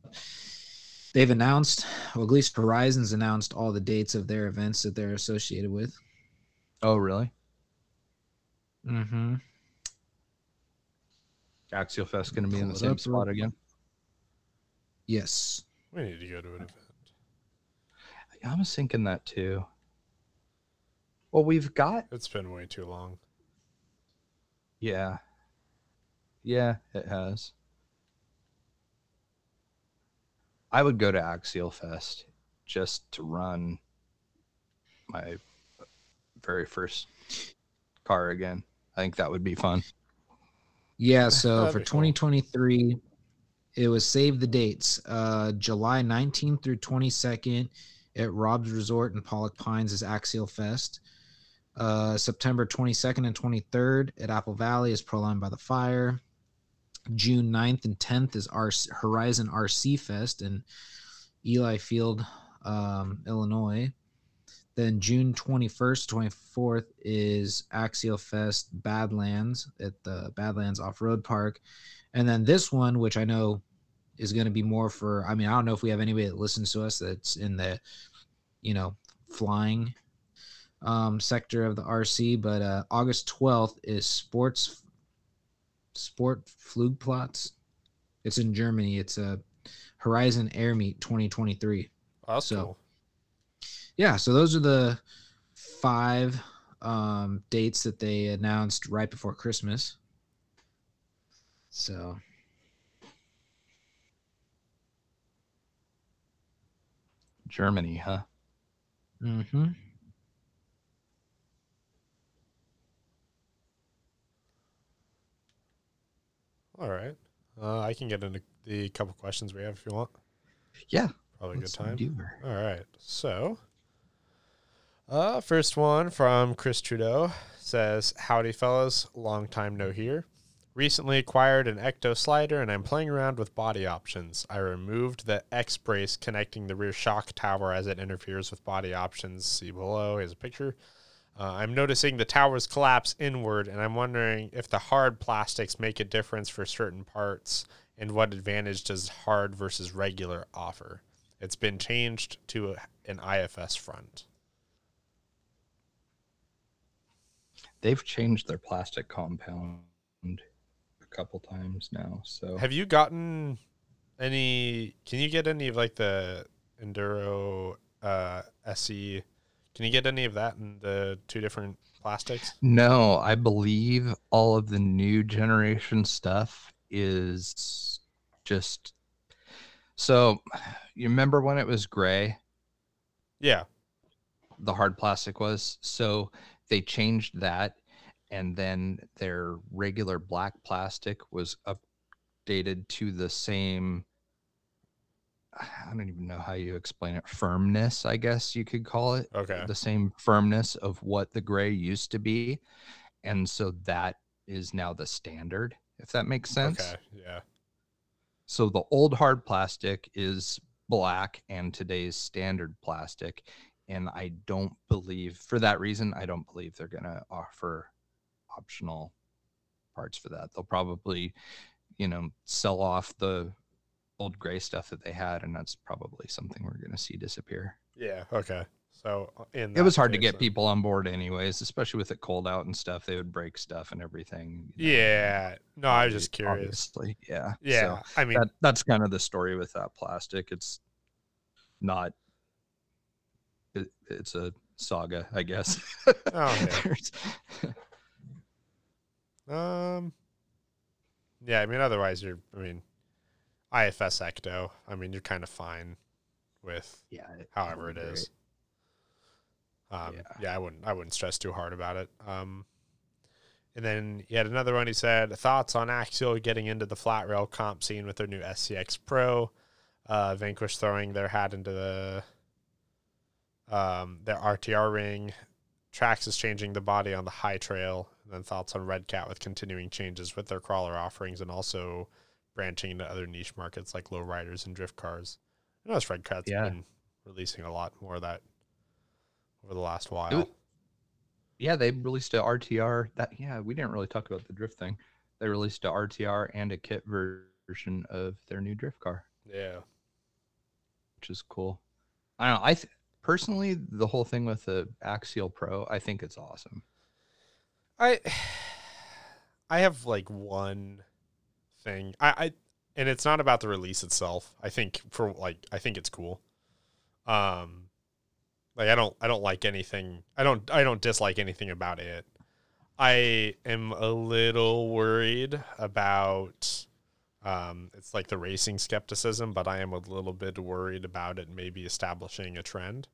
They've announced, or at least Horizon's announced, all the dates of their events that they're associated with. Oh, really? Mm-hmm. Axial Fest going to be in the same up, spot again? Yes. We need to go to an event. I was thinking that too. Well, we've got... It's been way too long. Yeah. Yeah, it has. I would go to Axial Fest just to run my very first car again. I think that would be fun. Yeah, so for twenty twenty-three, cool. It was save the dates. Uh, July nineteenth through twenty-second at Rob's Resort in Pollock Pines is Axial Fest. Uh, September twenty-second and twenty-third at Apple Valley is Proline by the Fire. June ninth and tenth is our Horizon R C Fest in Eli Field, um, Illinois. Then June twenty-first, twenty-fourth is Axial Fest Badlands at the Badlands Off-Road Park. And then this one, which I know is going to be more for, I mean, I don't know if we have anybody that listens to us that's in the, you know, flying um, sector of the R C, but uh, August twelfth is Sports Sport Flugplatz. It's in Germany. It's a Horizon Air Meet twenty twenty-three. Awesome. So, yeah, so those are the five um, dates that they announced right before Christmas. So, Germany, huh? Mm-hmm. All right. Uh, I can get into the couple questions we have if you want. Yeah. Probably a good time. Doer. All right. So, uh, first one from Chris Trudeau says, howdy, fellas. Long time no hear. Recently acquired an Ecto slider, and I'm playing around with body options. I removed the X-brace connecting the rear shock tower as it interferes with body options. See below. Here's a picture. Uh, I'm noticing the towers collapse inward, and I'm wondering if the hard plastics make a difference for certain parts, and what advantage does hard versus regular offer? It's been changed to an I F S front. They've changed their plastic compound a couple times now. So, have you gotten any? Can you get any of like the Enduro uh, S E? Can you get any of that in the two different plastics? No, I believe all of the new generation stuff is just... So, you remember when it was gray? Yeah. The hard plastic was. So, they changed that, and then their regular black plastic was updated to the same... I don't even know how you explain it. Firmness, I guess you could call it. Okay. The same firmness of what the gray used to be. And so that is now the standard, if that makes sense. Okay. Yeah. So the old hard plastic is black and today's standard plastic. And I don't believe, for that reason, I don't believe they're going to offer optional parts for that. They'll probably, you know, sell off the old gray stuff that they had, and that's probably something we're going to see disappear. Yeah, okay. So in it was hard case, to get then. people on board anyways, especially with it cold out and stuff. They would break stuff and everything. You know, yeah. No, I was just curious. Obviously, yeah. Yeah, so I mean... That, that's kind of the story with that plastic. It's not... It, it's a saga, I guess. Oh, yeah. um, yeah, I mean, otherwise you're... I mean... I F S Ecto. I mean, you're kind of fine with yeah, it, however it is. Um, yeah. yeah, I wouldn't. I wouldn't stress too hard about it. Um, and then he had another one. He said, "Thoughts on Axial getting into the flat rail comp scene with their new S C X Pro, uh, Vanquish throwing their hat into the um, their R T R ring, Traxxas changing the body on the high trail, and then thoughts on Red Cat with continuing changes with their crawler offerings and also." Branching into other niche markets like lowriders and drift cars. I know Red Cat's yeah. been releasing a lot more of that over the last while. Was, yeah, they released a R T R. That yeah, we didn't really talk about the drift thing. They released a R T R and a kit version of their new drift car. Yeah, which is cool. I don't know. I th- personally, the whole thing with the Axial Pro, I think it's awesome. I I have like one thing. I, I and it's not about the release itself. I think for like I think it's cool. Um, like I don't I don't like anything. I don't I don't dislike anything about it. I am a little worried about. Um, it's like the racing skepticism, but I am a little bit worried about it maybe establishing a trend.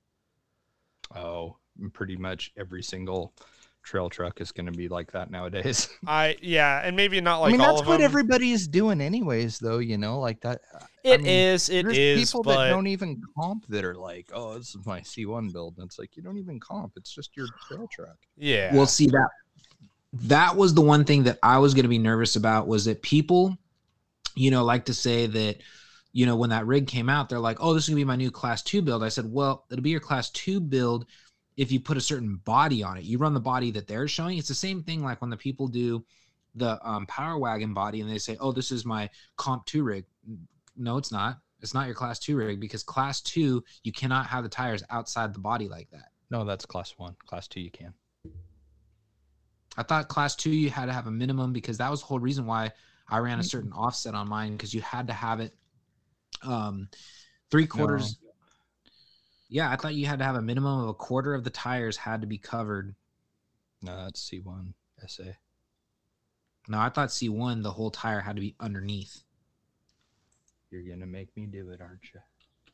Oh, pretty much every single trail truck is going to be like that nowadays. I yeah, and maybe not like I mean, all of them. That's what everybody is doing anyways, though, you know, like that. It I mean, is, it is, people but... that don't even comp that are like, oh, this is my C one build. And it's like, you don't even comp. It's just your trail truck. Yeah. We'll see that. That was the one thing that I was going to be nervous about was that people... you know, like to say that, you know, when that rig came out, they're like, oh, this is going to be my new class two build. I said, well, it'll be your class two build if you put a certain body on it. You run the body that they're showing. It's the same thing like when the people do the um, Power Wagon body and they say, oh, this is my comp two rig. No, it's not. It's not your class two rig because class two, you cannot have the tires outside the body like that. No, that's class one. Class two, you can. I thought class two, you had to have a minimum because that was the whole reason why I ran a certain offset on mine because you had to have it um, three quarters. No. Yeah, I thought you had to have a minimum of a quarter of the tires had to be covered. No, that's C one S A. No, I thought C one, the whole tire had to be underneath. You're going to make me do it, aren't you?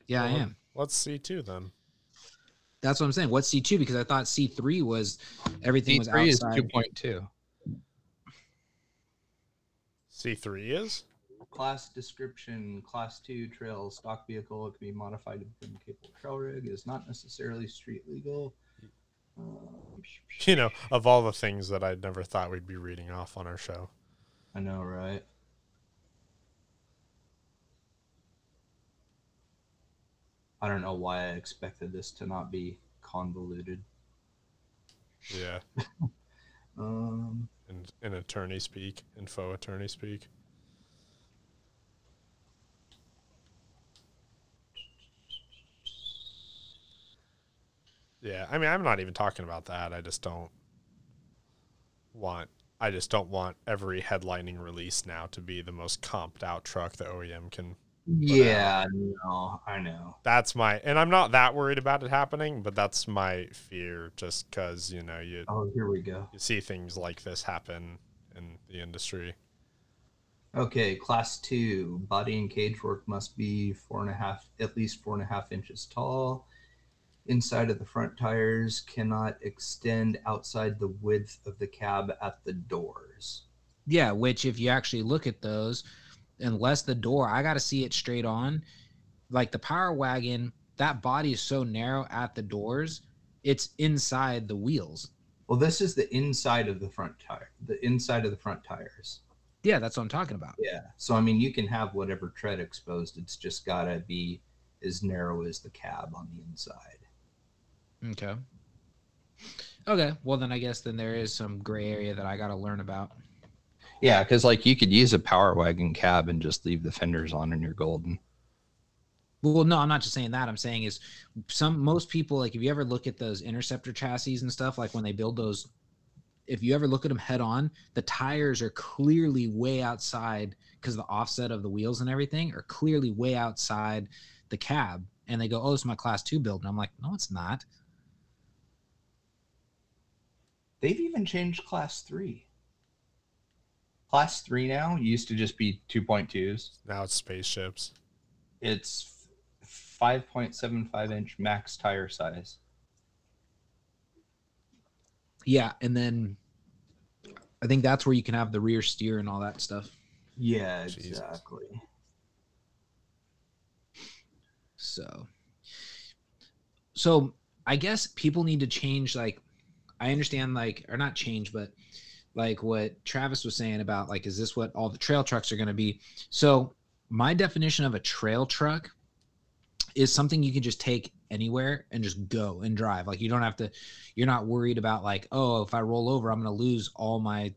Yeah, well, I am. What's C two then? That's what I'm saying. What's C two? Because I thought C three was everything C three was outside. C three is two point two. C three is? Class description, class two trail, stock vehicle. It can be modified to become a capable trail rig. It is not necessarily street legal. Um, you know, of all the things that I never thought we'd be reading off on our show. I know, right? I don't know why I expected this to not be convoluted. Yeah. um... And, and attorney speak, info attorney speak. Yeah, I mean, I'm not even talking about that. I just don't want. I just don't want every headlining release now to be the most comped out truck the O E M can. Yeah, no, I know. That's my, and I'm not that worried about it happening, but that's my fear just because, you know, you oh, here we go. You see things like this happen in the industry. Okay, class two, body and cage work must be four and a half, at least four and a half inches tall. Inside of the front tires cannot extend outside the width of the cab at the doors. Yeah, which if you actually look at those, unless the door, I got to see it straight on. Like the Power Wagon, that body is so narrow at the doors, it's inside the wheels. Well, this is the inside of the front tire, the inside of the front tires. Yeah, that's what I'm talking about. Yeah. So, I mean, you can have whatever tread exposed. It's just got to be as narrow as the cab on the inside. Okay. Okay. Well, then I guess then there is some gray area that I got to learn about. Yeah, because like you could use a Power Wagon cab and just leave the fenders on and you're golden. Well, no, I'm not just saying that. I'm saying is some most people, like if you ever look at those Interceptor chassis and stuff, like when they build those, if you ever look at them head on, the tires are clearly way outside because the offset of the wheels and everything are clearly way outside the cab. And they go, oh, it's my class two build. And I'm like, no, it's not. They've even changed class three. Class three now used to just be two point twos. Now it's spaceships. It's five point seven five inch max tire size. Yeah, and then I think that's where you can have the rear steer and all that stuff. Yeah, exactly. Jesus. So, so I guess people need to change, like, I understand, like, or not change, but... like what Travis was saying about, like, is this what all the trail trucks are going to be? So my definition of a trail truck is something you can just take anywhere and just go and drive. Like, you don't have to, you're not worried about like, oh, if I roll over, I'm going to lose all my,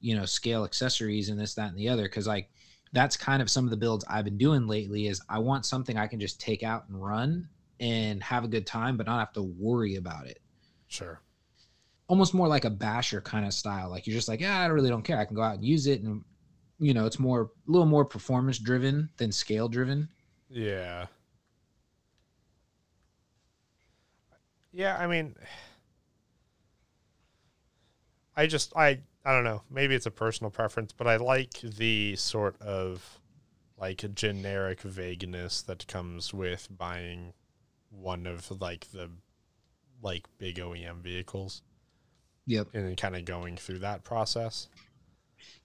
you know, scale accessories and this, that, and the other. Cause like, that's kind of some of the builds I've been doing lately is I want something I can just take out and run and have a good time, but not have to worry about it. Sure. Almost more like a basher kind of style. Like, you're just like, yeah, I really don't care. I can go out and use it. And, you know, it's more, a little more performance driven than scale driven. Yeah. Yeah. I mean, I just, I, I don't know. Maybe it's a personal preference, but I like the sort of like a generic vagueness that comes with buying one of like the like big O E M vehicles. Yep. And then kind of going through that process.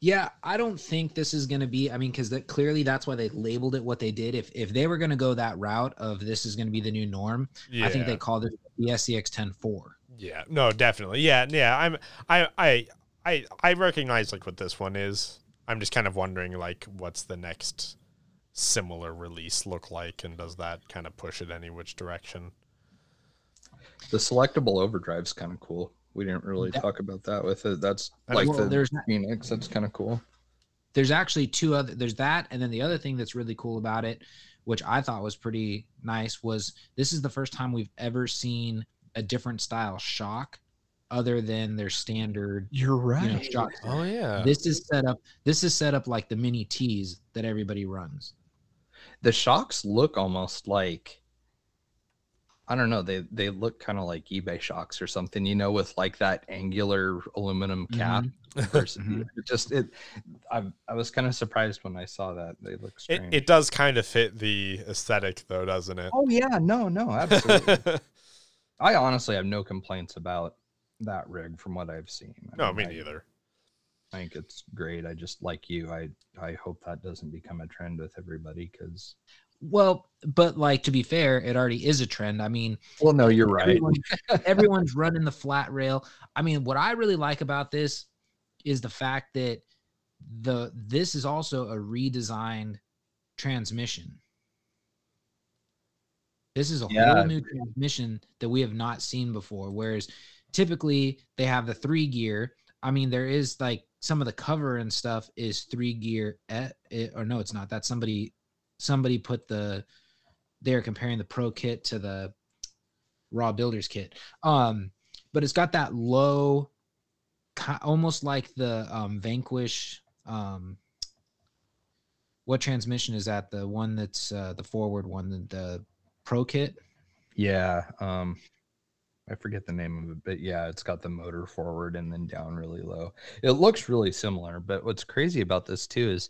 Yeah, I don't think this is going to be, I mean, because that clearly that's why they labeled it what they did. If if they were going to go that route of this is going to be the new norm, yeah. I think they called it the S C X ten four. Yeah, no, definitely. Yeah, yeah. I'm I I I I recognize like what this one is. I'm just kind of wondering like what's the next similar release look like, and does that kind of push it any which direction? The selectable overdrive's kind of cool. We didn't really that, talk about that with it. That's like well, the there's, Phoenix. That's kind of cool. There's actually two other, there's that. And then the other thing that's really cool about it, which I thought was pretty nice, was this is the first time we've ever seen a different style shock other than their standard. You're right. You know, shock. Oh yeah. This is set up. This is set up like the mini T's that everybody runs. The shocks look almost like, I don't know, they they look kind of like eBay shocks or something, you know, with like that angular aluminum cap. Mm-hmm. It just it, I I was kind of surprised when I saw that. They look strange. It, it does kind of fit the aesthetic, though, doesn't it? Oh yeah, no, no, absolutely. I honestly have no complaints about that rig from what I've seen. I no, mean, me I, neither. I think it's great. I just like you. I I hope that doesn't become a trend with everybody because. Well, but like, to be fair, it already is a trend. I mean, well, no, you're everyone, right. Everyone's running the flat rail. I mean, what I really like about this is the fact that the, this is also a redesigned transmission. This is a yeah. whole new transmission that we have not seen before. Whereas typically they have the three gear. I mean, there is like some of the cover and stuff is three gear at, or no, it's not. That's somebody, Somebody put the, they're comparing the Pro Kit to the Raw Builders Kit. Um, but it's got that low, almost like the um, Vanquish. Um, what transmission is that? The one that's uh, the forward one, the, the Pro Kit? Yeah. Um, I forget the name of it, but yeah, it's got the motor forward and then down really low. It looks really similar, but what's crazy about this too is,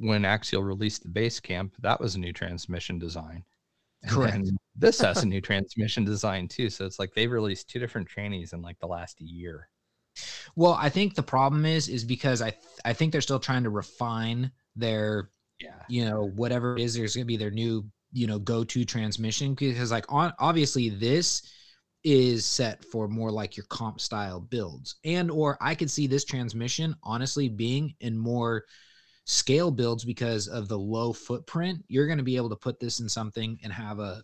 when Axial released the base camp, that was a new transmission design. And correct. This has a new transmission design too. So it's like they've released two different trannies in like the last year. Well, I think the problem is, is because I, th- I think they're still trying to refine their, yeah. you know, whatever it is, there's going to be their new, you know, go-to transmission. Because like on, obviously this is set for more like your comp style builds, and, or I could see this transmission honestly being in more scale builds because of the low footprint. You're going to be able to put this in something and have a,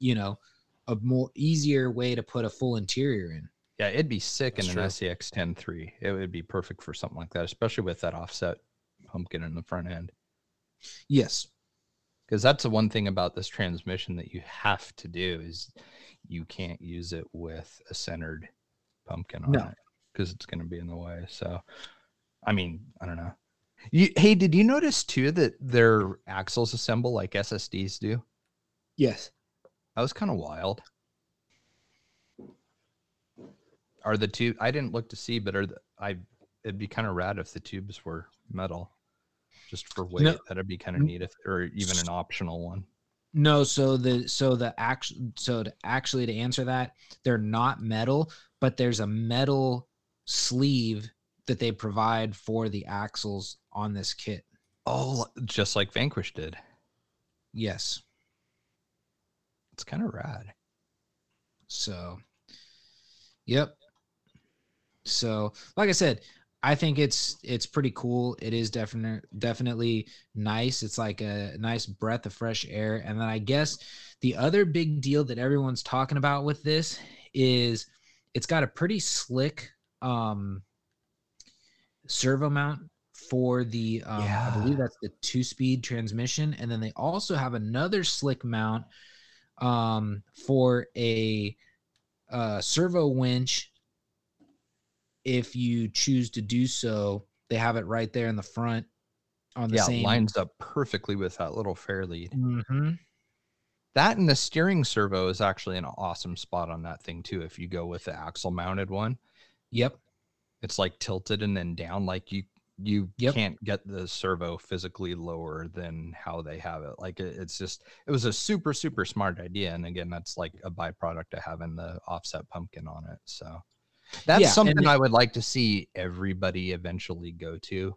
you know, a more easier way to put a full interior in. Yeah, it'd be sick. That's in true. An S C X ten three. It would be perfect for something like that, especially with that offset pumpkin in the front end. Yes. Because that's the one thing about this transmission that you have to do is you can't use it with a centered pumpkin on no. it because it's going to be in the way. So, I mean, I don't know. You, hey, did you notice too that their axles assemble like S S Ds do? Yes. That was kind of wild. Are the tube? I didn't look to see, but are the, I? It'd be kind of rad if the tubes were metal, just for weight. No. That'd be kind of neat, if, or even an optional one. No, so the so the act, so to actually to answer that, they're not metal, but there's a metal sleeve that they provide for the axles on this kit. Oh, just like Vanquish did. Yes. It's kind of rad. So, yep. So, like I said, I think it's it's pretty cool. It is definitely definitely nice. It's like a nice breath of fresh air. And then I guess the other big deal that everyone's talking about with this is it's got a pretty slick um, servo mount for the, um, yeah. I believe that's the two-speed transmission. And then they also have another slick mount um, for a uh, servo winch. If you choose to do so, they have it right there in the front on the yeah, same. Yeah, lines up perfectly with that little fairlead. Mm-hmm. That and the steering servo is actually an awesome spot on that thing too. If you go with the axle mounted one, yep, it's like tilted and then down. Like you, you yep. can't get the servo physically lower than how they have it. Like it, it's just, it was a super super smart idea. And again, that's like a byproduct of having the offset pumpkin on it. So. That's yeah, something it, I would like to see everybody eventually go to,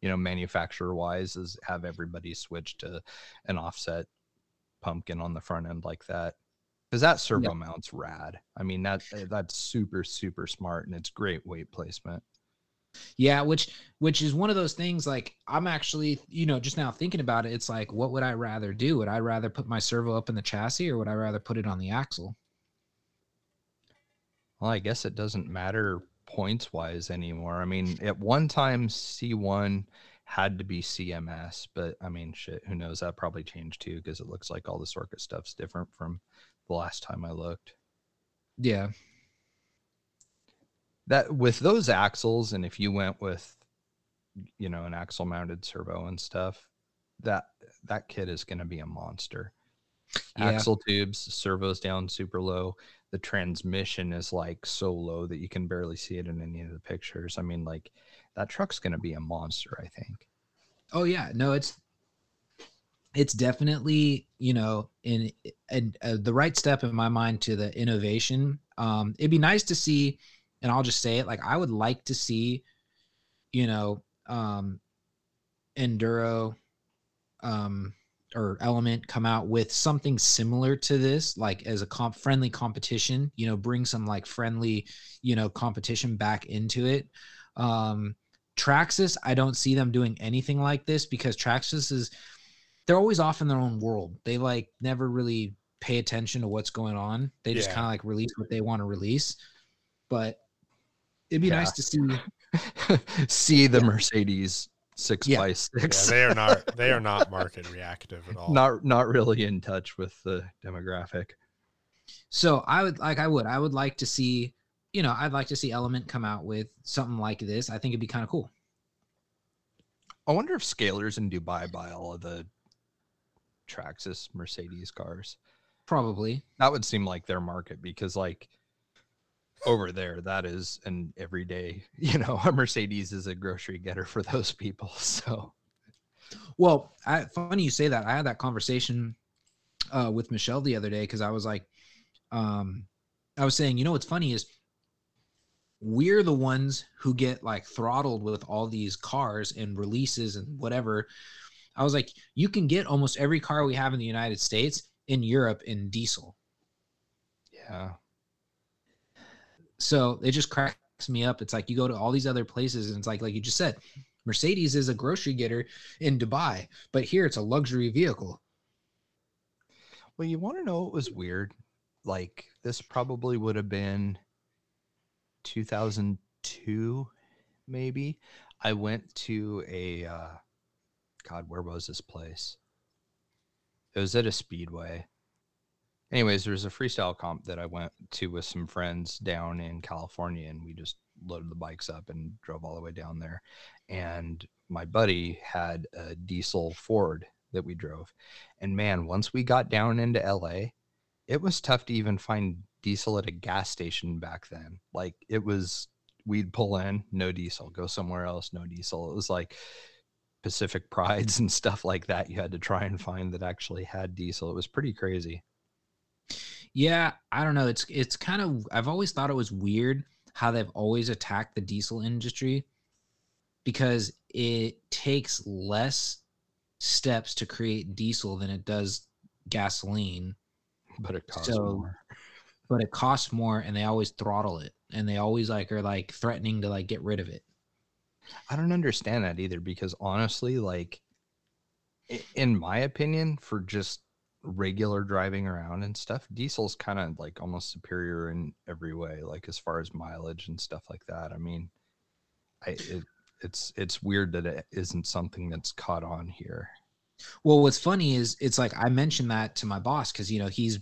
you know, manufacturer wise, is have everybody switch to an offset pumpkin on the front end like that. Because that servo yeah. mount's rad. I mean, that that's super, super smart, and it's great weight placement. Yeah, which which is one of those things, like, I'm actually, you know, just now thinking about it, it's like, what would I rather do? Would I rather put my servo up in the chassis, or would I rather put it on the axle? Well, I guess it doesn't matter points wise anymore. I mean, at one time C one had to be C M S, but I mean, shit, who knows? That probably changed too, because it looks like all the circuit stuff's different from the last time I looked. Yeah. That with those axles, and if you went with, you know, an axle mounted servo and stuff, that that kit is going to be a monster. Yeah. Axle tubes, servos down super low. The transmission is like so low that you can barely see it in any of the pictures. I mean, like, that truck's going to be a monster, I think. Oh yeah, no, it's, it's definitely, you know, in, in uh, the right step in my mind to the innovation. Um, it'd be nice to see, and I'll just say it, like, I would like to see, you know, um, Enduro, um, or Element come out with something similar to this, like as a comp friendly competition, you know, bring some like friendly, you know, competition back into it. Um, Traxxas, I don't see them doing anything like this, because Traxxas is, they're always off in their own world. They like never really pay attention to what's going on. They yeah. just kind of like release what they want to release, but it'd be yeah. nice to see, see the yeah. Mercedes Six yeah. by six. Yeah, they are not. They are not market reactive at all. Not not really in touch with the demographic. So I would like. I would. I would like to see. You know, I'd like to see Element come out with something like this. I think it'd be kind of cool. I wonder if scalers in Dubai buy all of the Traxxas Mercedes cars. Probably. That would seem like their market, because like. Over there, that is an everyday, you know, a Mercedes is a grocery getter for those people. So, well, I, funny you say that. I had that conversation uh, with Michelle the other day, because I was like, um, I was saying, you know, what's funny is we're the ones who get like throttled with all these cars and releases and whatever. I was like, you can get almost every car we have in the United States in Europe in diesel. Yeah. So it just cracks me up. It's like you go to all these other places, and it's like, like you just said, Mercedes is a grocery getter in Dubai, but here it's a luxury vehicle. Well, you want to know what was weird? Like, this probably would have been two thousand two, maybe. I went to a, uh, God, where was this place? It was at a speedway. Anyways, there was a freestyle comp that I went to with some friends down in California, and we just loaded the bikes up and drove all the way down there. And my buddy had a diesel Ford that we drove. And man, once we got down into L A, it was tough to even find diesel at a gas station back then. Like, it was, we'd pull in, no diesel, go somewhere else, no diesel. It was like Pacific Prides and stuff like that. You had to try and find that actually had diesel. It was pretty crazy. Yeah, I don't know. It's it's kind of, I've always thought it was weird how they've always attacked the diesel industry, because it takes less steps to create diesel than it does gasoline. But it costs so, more. But it costs more, and they always throttle it, and they always like are like threatening to like get rid of it. I don't understand that either, because honestly, like, in my opinion, for just regular driving around and stuff, diesel's kind of like almost superior in every way, like as far as mileage and stuff like that. I mean, I it, it's it's weird that it isn't something that's caught on here. Well, what's funny is it's like I mentioned that to my boss because, you know, he's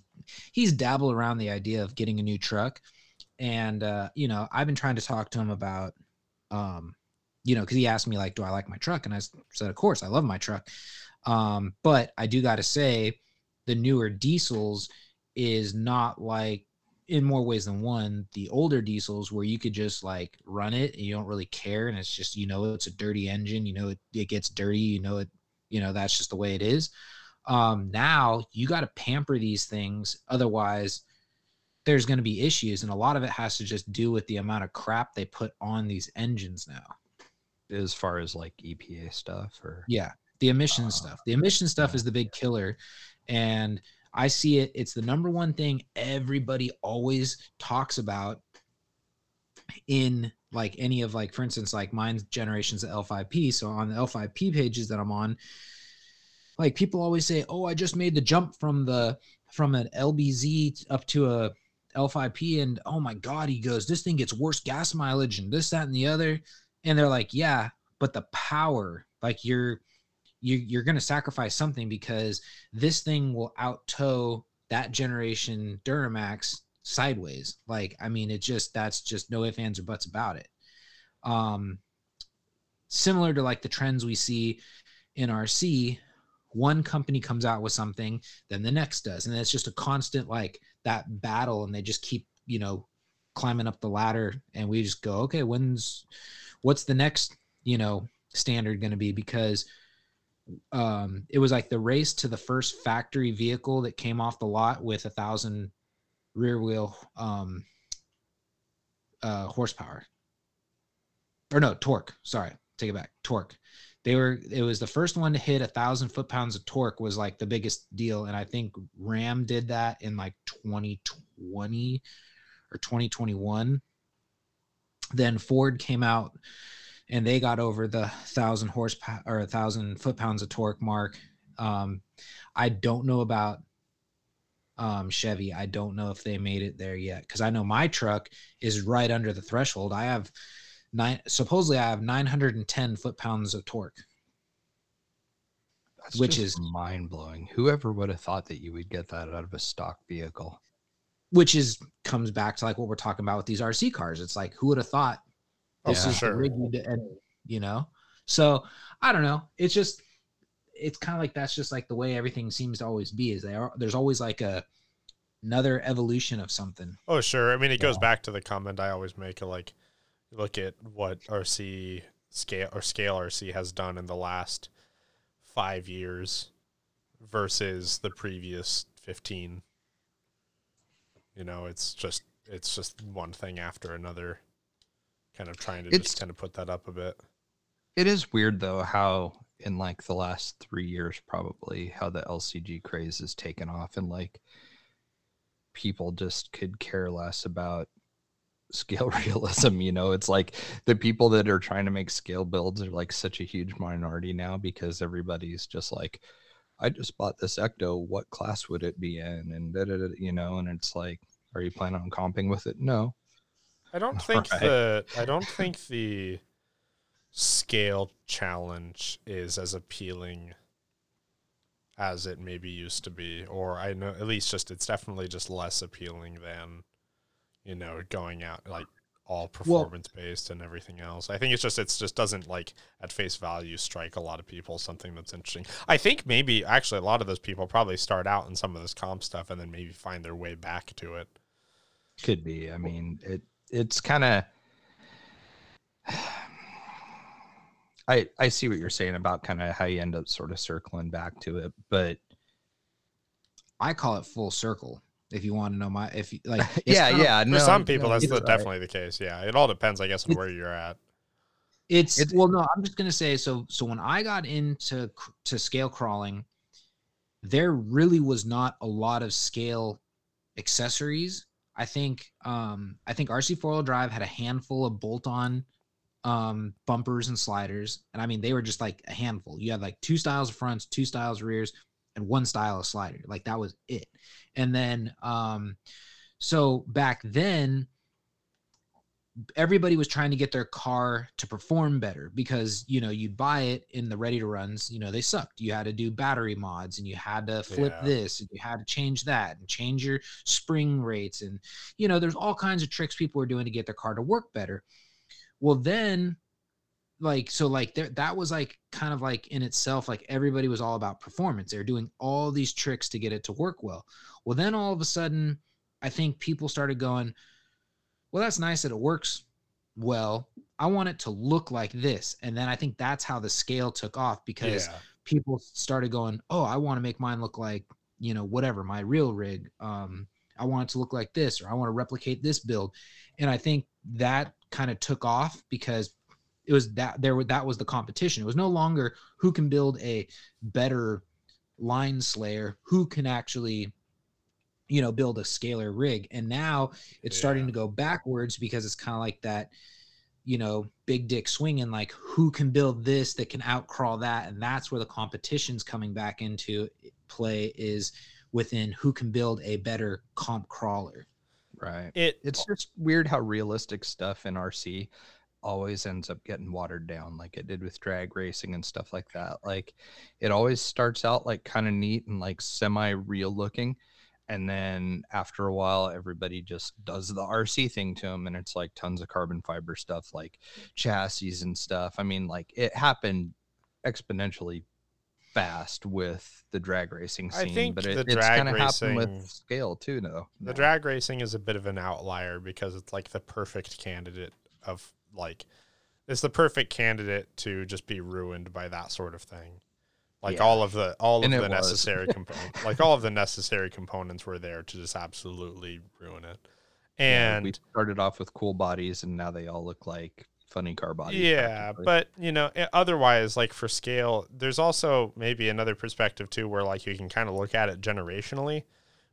he's dabbled around the idea of getting a new truck. And, uh, you know, I've been trying to talk to him about, um, you know, because he asked me, like, do I like my truck? And I said, of course, I love my truck. Um, but I do got to say the newer diesels is not like, in more ways than one, the older diesels where you could just like run it and you don't really care. And it's just, you know, it's a dirty engine, you know, it, it gets dirty, you know, it, you know, that's just the way it is. Um, now you got to pamper these things. Otherwise, there's going to be issues, and a lot of it has to just do with the amount of crap they put on these engines now. As far as like E P A stuff or... Yeah, the emission uh, stuff. The emission stuff is the big killer, and I see it. It's the number one thing everybody always talks about in like any of like, for instance, like mine's generation's the L five P. So on the L five P pages that I'm on, like people always say, oh, I just made the jump from the from an L B Z up to a L five P, and oh my god, he goes, this thing gets worse gas mileage and this, that, and the other. And they're like, yeah, but the power, like you're you, you're gonna sacrifice something because this thing will out tow that generation Duramax sideways. Like, I mean, it just, that's just no ifs, ands, or buts about it. Um similar to like the trends we see in R C, one company comes out with something, then the next does, and it's just a constant like that battle, and they just keep, you know, climbing up the ladder, and we just go, okay, when's what's the next, you know, standard going to be? Because um it was like the race to the first factory vehicle that came off the lot with a thousand rear wheel um uh horsepower, or no, torque, sorry, take it back, torque. They were, it was the first one to hit a thousand foot pounds of torque was like the biggest deal. And I think Ram did that in like twenty twenty or twenty twenty-one. Then Ford came out and they got over the thousand horsepower or a thousand foot pounds of torque mark. Um, I don't know about um, Chevy. I don't know if they made it there yet. 'Cause I know my truck is right under the threshold. I have Nine, supposedly I have nine hundred ten foot-pounds of torque. That's which is mind-blowing. Whoever would have thought that you would get that out of a stock vehicle? Which is comes back to like what we're talking about with these R C cars. It's like, who would have thought this yeah, is sure. rigid, and, you know? So I don't know. It's just, it's kind of like, that's just like the way everything seems to always be, is they are, there's always like a another evolution of something. Oh, sure. I mean, it goes yeah. back to the comment I always make of like, look at what R C scale or scale R C has done in the last five years versus the previous fifteen. You know, it's just it's just one thing after another, kind of trying to it's, just kind of put that up a bit. It is weird though how in like the last three years probably how the L C G craze has taken off, and like people just could care less about scale realism. You know, it's like the people that are trying to make scale builds are like such a huge minority now, because everybody's just like, I just bought this ecto, what class would it be in, and da, da, da, you know, and it's like, are you planning on comping with it? No, I don't think right. the I don't think the scale challenge is as appealing as it maybe used to be, or I know at least just it's definitely just less appealing than, you know, going out like all performance well, based and everything else. I think it's just, it's just doesn't like at face value strike a lot of people, something that's interesting. I think maybe actually a lot of those people probably start out in some of this comp stuff and then maybe find their way back to it. Could be. I mean, it, it's kind of, I, I see what you're saying about kind of how you end up sort of circling back to it, but I call it full circle. If you want to know my, if you like, yeah, yeah, of, no, for some people, no, that's the, definitely right. the case. Yeah, it all depends, I guess, on it's, where you're at. It's, it's well, no, I'm just gonna say so. So when I got into to scale crawling, there really was not a lot of scale accessories. I think, um, I think R C four wheel drive had a handful of bolt on um, bumpers and sliders. And I mean, they were just like a handful. You had like two styles of fronts, two styles of rears, and one style of slider. Like that was it. And then, um, so back then, everybody was trying to get their car to perform better because, you know, you'd buy it in the ready to runs, you know, they sucked. You had to do battery mods and you had to flip yeah. this and you had to change that and change your spring rates. And, you know, there's all kinds of tricks people were doing to get their car to work better. Well, then like, so like there, that was like kind of like in itself, like everybody was all about performance. They were doing all these tricks to get it to work well. Well, then all of a sudden, I think people started going, well, that's nice that it works well. I want it to look like this. And then I think that's how the scale took off because yeah. people started going, oh, I want to make mine look like, you know, whatever, my real rig. Um, I want it to look like this, or I want to replicate this build. And I think that kind of took off because it was that there were, that was the competition. It was no longer who can build a better line slayer, who can actually, you know, build a scalar rig. And now it's yeah. starting to go backwards because it's kind of like that, you know, big dick swinging, like who can build this that can outcrawl that. And that's where the competition's coming back into play, is within who can build a better comp crawler. Right. It, it's just weird how realistic stuff in R C always ends up getting watered down, like it did with drag racing and stuff like that. Like it always starts out like kind of neat and like semi real looking. And then after a while, everybody just does the R C thing to them. And it's like tons of carbon fiber stuff, like chassis and stuff. I mean, like it happened exponentially fast with the drag racing scene. I think but it, it's kind of happened with scale too, though. The drag racing is a bit of an outlier because it's like the perfect candidate of like, it's the perfect candidate to just be ruined by that sort of thing. Like yeah. all of the all and of the necessary components, like all of the necessary components were there to just absolutely ruin it. And yeah, we started off with cool bodies, and now they all look like funny car bodies. Yeah, but you know, otherwise, like for scale, there's also maybe another perspective too, where like you can kind of look at it generationally.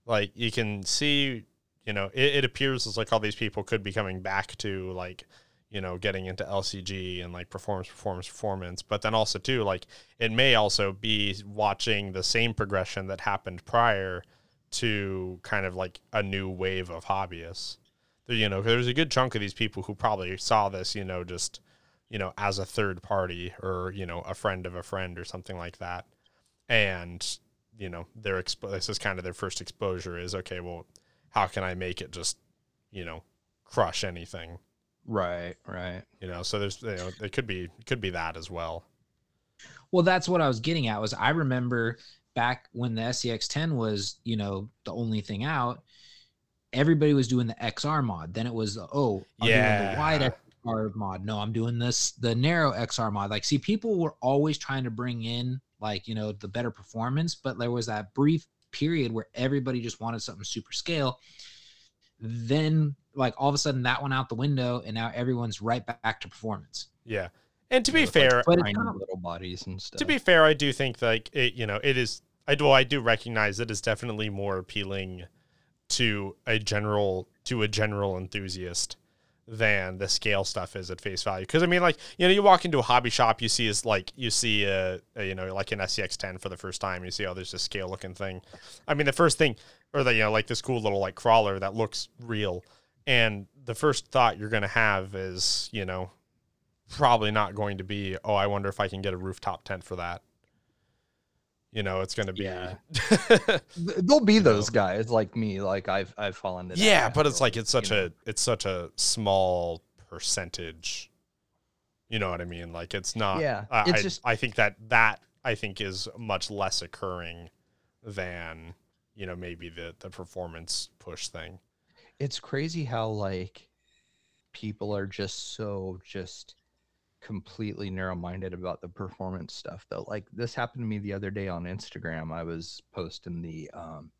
Like you can see, you know, it, it appears as like all these people could be coming back to like, you know, getting into L C G and like performance, performance, performance. But then also too, like it may also be watching the same progression that happened prior to kind of like a new wave of hobbyists. You know, there's a good chunk of these people who probably saw this, you know, just, you know, as a third party or, you know, a friend of a friend or something like that. And, you know, their expo- this is kind of their first exposure is, okay, well, how can I make it just, you know, crush anything? Right, right. You know, so there's, you know, it could be, it could be that as well. Well, that's what I was getting at was I remember back when the S C X ten was, you know, the only thing out, everybody was doing the X R mod. Then it was, oh, I'm yeah. doing the wide X R mod. No, I'm doing this, the narrow X R mod. Like, see, people were always trying to bring in like, you know, the better performance, but there was that brief period where everybody just wanted something super scale. Then like all of a sudden that went out the window and now everyone's right back to performance. Yeah. And to be fair, like tiny little bodies and stuff. To be fair, I do think like it, you know, it is, I do, I do recognize it is definitely more appealing to a general, to a general enthusiast than the scale stuff is at face value. Cause I mean, like, you know, you walk into a hobby shop, you see is like, you see a, a, you know, like an S C X ten for the first time, you see, oh, there's this scale looking thing. I mean, the first thing, or the, you know, like this cool little like crawler that looks real. And the first thought you're going to have is, you know, probably not going to be, oh, I wonder if I can get a rooftop tent for that. You know, it's going to be. Yeah. There'll be those know. guys like me, like I've I've fallen into. Yeah, that but it's like it's such a know? it's such a small percentage. You know what I mean? Like it's not. Yeah. Uh, it's I, just... I think that that I think is much less occurring than, you know, maybe the the performance push thing. It's crazy how like people are just so just completely narrow-minded about the performance stuff though. Like this happened to me the other day on Instagram. I was posting the um,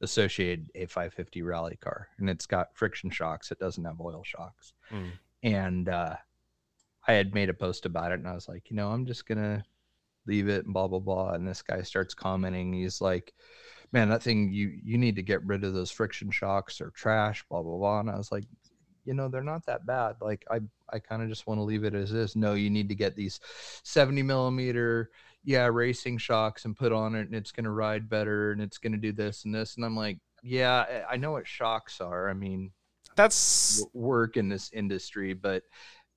Associated A five fifty rally car and it's got friction shocks. It doesn't have oil shocks. Mm. And uh, I had made a post about it and I was like, you know, I'm just going to leave it and blah, blah, blah. And this guy starts commenting. He's like, man, that thing, you, you need to get rid of those friction shocks or trash, blah, blah, blah. And I was like, you know, they're not that bad. Like I, I kind of just want to leave it as is. No, you need to get these seventy millimeter, yeah, racing shocks and put on it, and it's going to ride better, and it's going to do this and this. And I'm like, yeah, I know what shocks are. I mean, that's work in this industry, but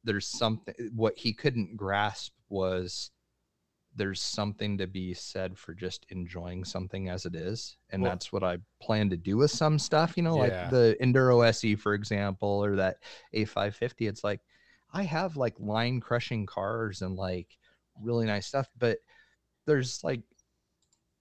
there's something, what he couldn't grasp was there's something to be said for just enjoying something as it is. And well, that's what I plan to do with some stuff, you know, yeah. like the Enduro S E, for example, or that A five fifty. It's like, I have like line crushing cars and like really nice stuff, but there's like,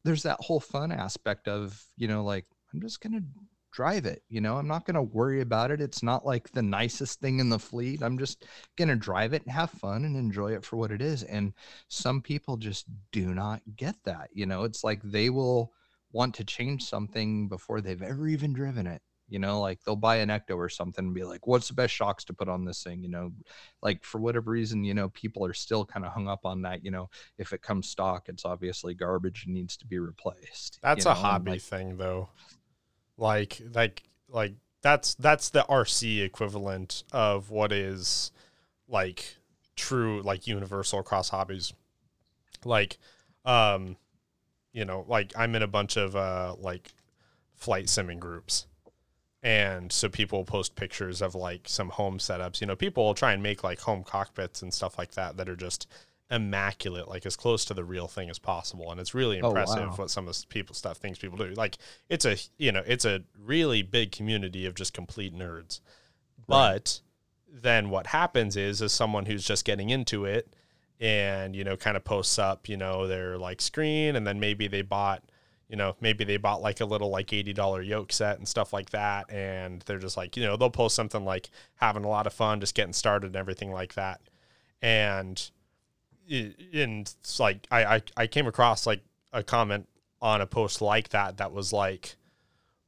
there's that whole fun aspect of, you know, like, I'm just going to drive it, you know, I'm not going to worry about it. It's not like the nicest thing in the fleet. I'm just going to drive it and have fun and enjoy it for what it is. And some people just do not get that, you know, it's like they will want to change something before they've ever even driven it. You know, like they'll buy an Ecto or something and be like, what's the best shocks to put on this thing? You know, like for whatever reason, you know, people are still kind of hung up on that. You know, if it comes stock, it's obviously garbage and needs to be replaced. That's a hobby thing though. Like, like, like that's, that's the R C equivalent of what is like true, like universal across hobbies. Like, um, you know, like I'm in a bunch of, uh, like flight simming groups. And so people post pictures of like some home setups, you know, people will try and make like home cockpits and stuff like that, that are just immaculate, like as close to the real thing as possible. And it's really impressive oh, wow. what some of the people stuff, things people do. Like it's a, you know, it's a really big community of just complete nerds. Right. But then what happens is, is someone who's just getting into it and, you know, kind of posts up, you know, their like screen, and then maybe they bought, you know, maybe they bought like a little like eighty dollars yoke set and stuff like that. And they're just like, you know, they'll post something like having a lot of fun, just getting started and everything like that. And, and it's like I, I I came across like a comment on a post like that that was like,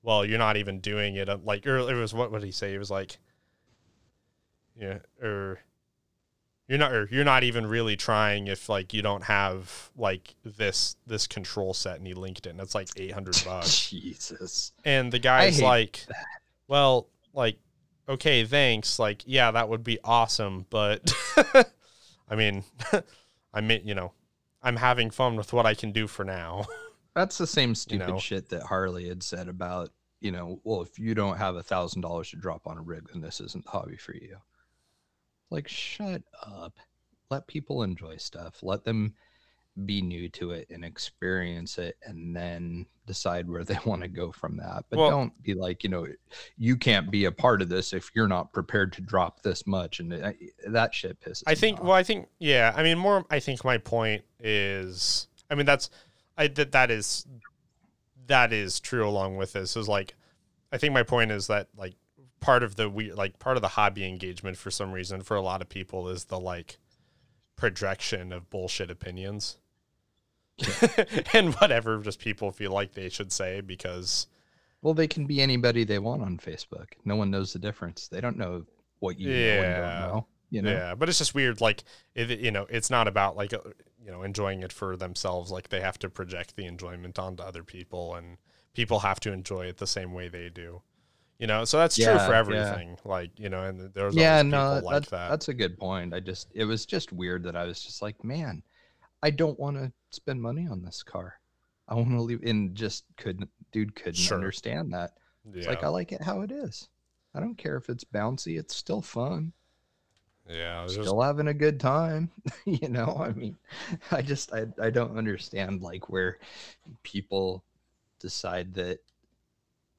well, you're not even doing it, like, or it was, what would he say, it was like, yeah, or you're not or you're not even really trying if like you don't have like this this control set, and he linked it, and it's like eight hundred bucks. Jesus. And the guy's like that. Well, like, okay, thanks, like, yeah, that would be awesome, but I mean, I mean, you know, I'm having fun with what I can do for now. That's the same stupid you know? shit that Harley had said about, you know, well, if you don't have a thousand dollars to drop on a rig, then this isn't the hobby for you. Like, shut up. Let people enjoy stuff. Let them be new to it and experience it, and then decide where they want to go from that. But well, don't be like, you know, you can't be a part of this if you're not prepared to drop this much. And it, that shit pisses I think, me off. Well, I think, yeah, I mean, more, I think my point is, I mean, that's, I, that, that is, that is true along with this is like, I think my point is that like part of the, we like part of the hobby engagement for some reason for a lot of people is the like projection of bullshit opinions. And whatever just people feel like they should say, because well, they can be anybody they want on Facebook. No one knows the difference. They don't know what you yeah. know and don't know, you know. Yeah, but it's just weird, like it, you know, it's not about like, you know, enjoying it for themselves. Like they have to project the enjoyment onto other people, and people have to enjoy it the same way they do, you know. So that's yeah, true for everything. Yeah. Like, you know, and there's yeah no people that, like that. That's a good point. I just it was just weird that I was just like, man, I don't want to spend money on this car. I want to leave, and just couldn't, dude, couldn't sure. understand that. Yeah. It's like, I like it how it is. I don't care if it's bouncy. It's still fun. Yeah. I was still just... having a good time. You know, I mean, I just, I, I don't understand like where people decide that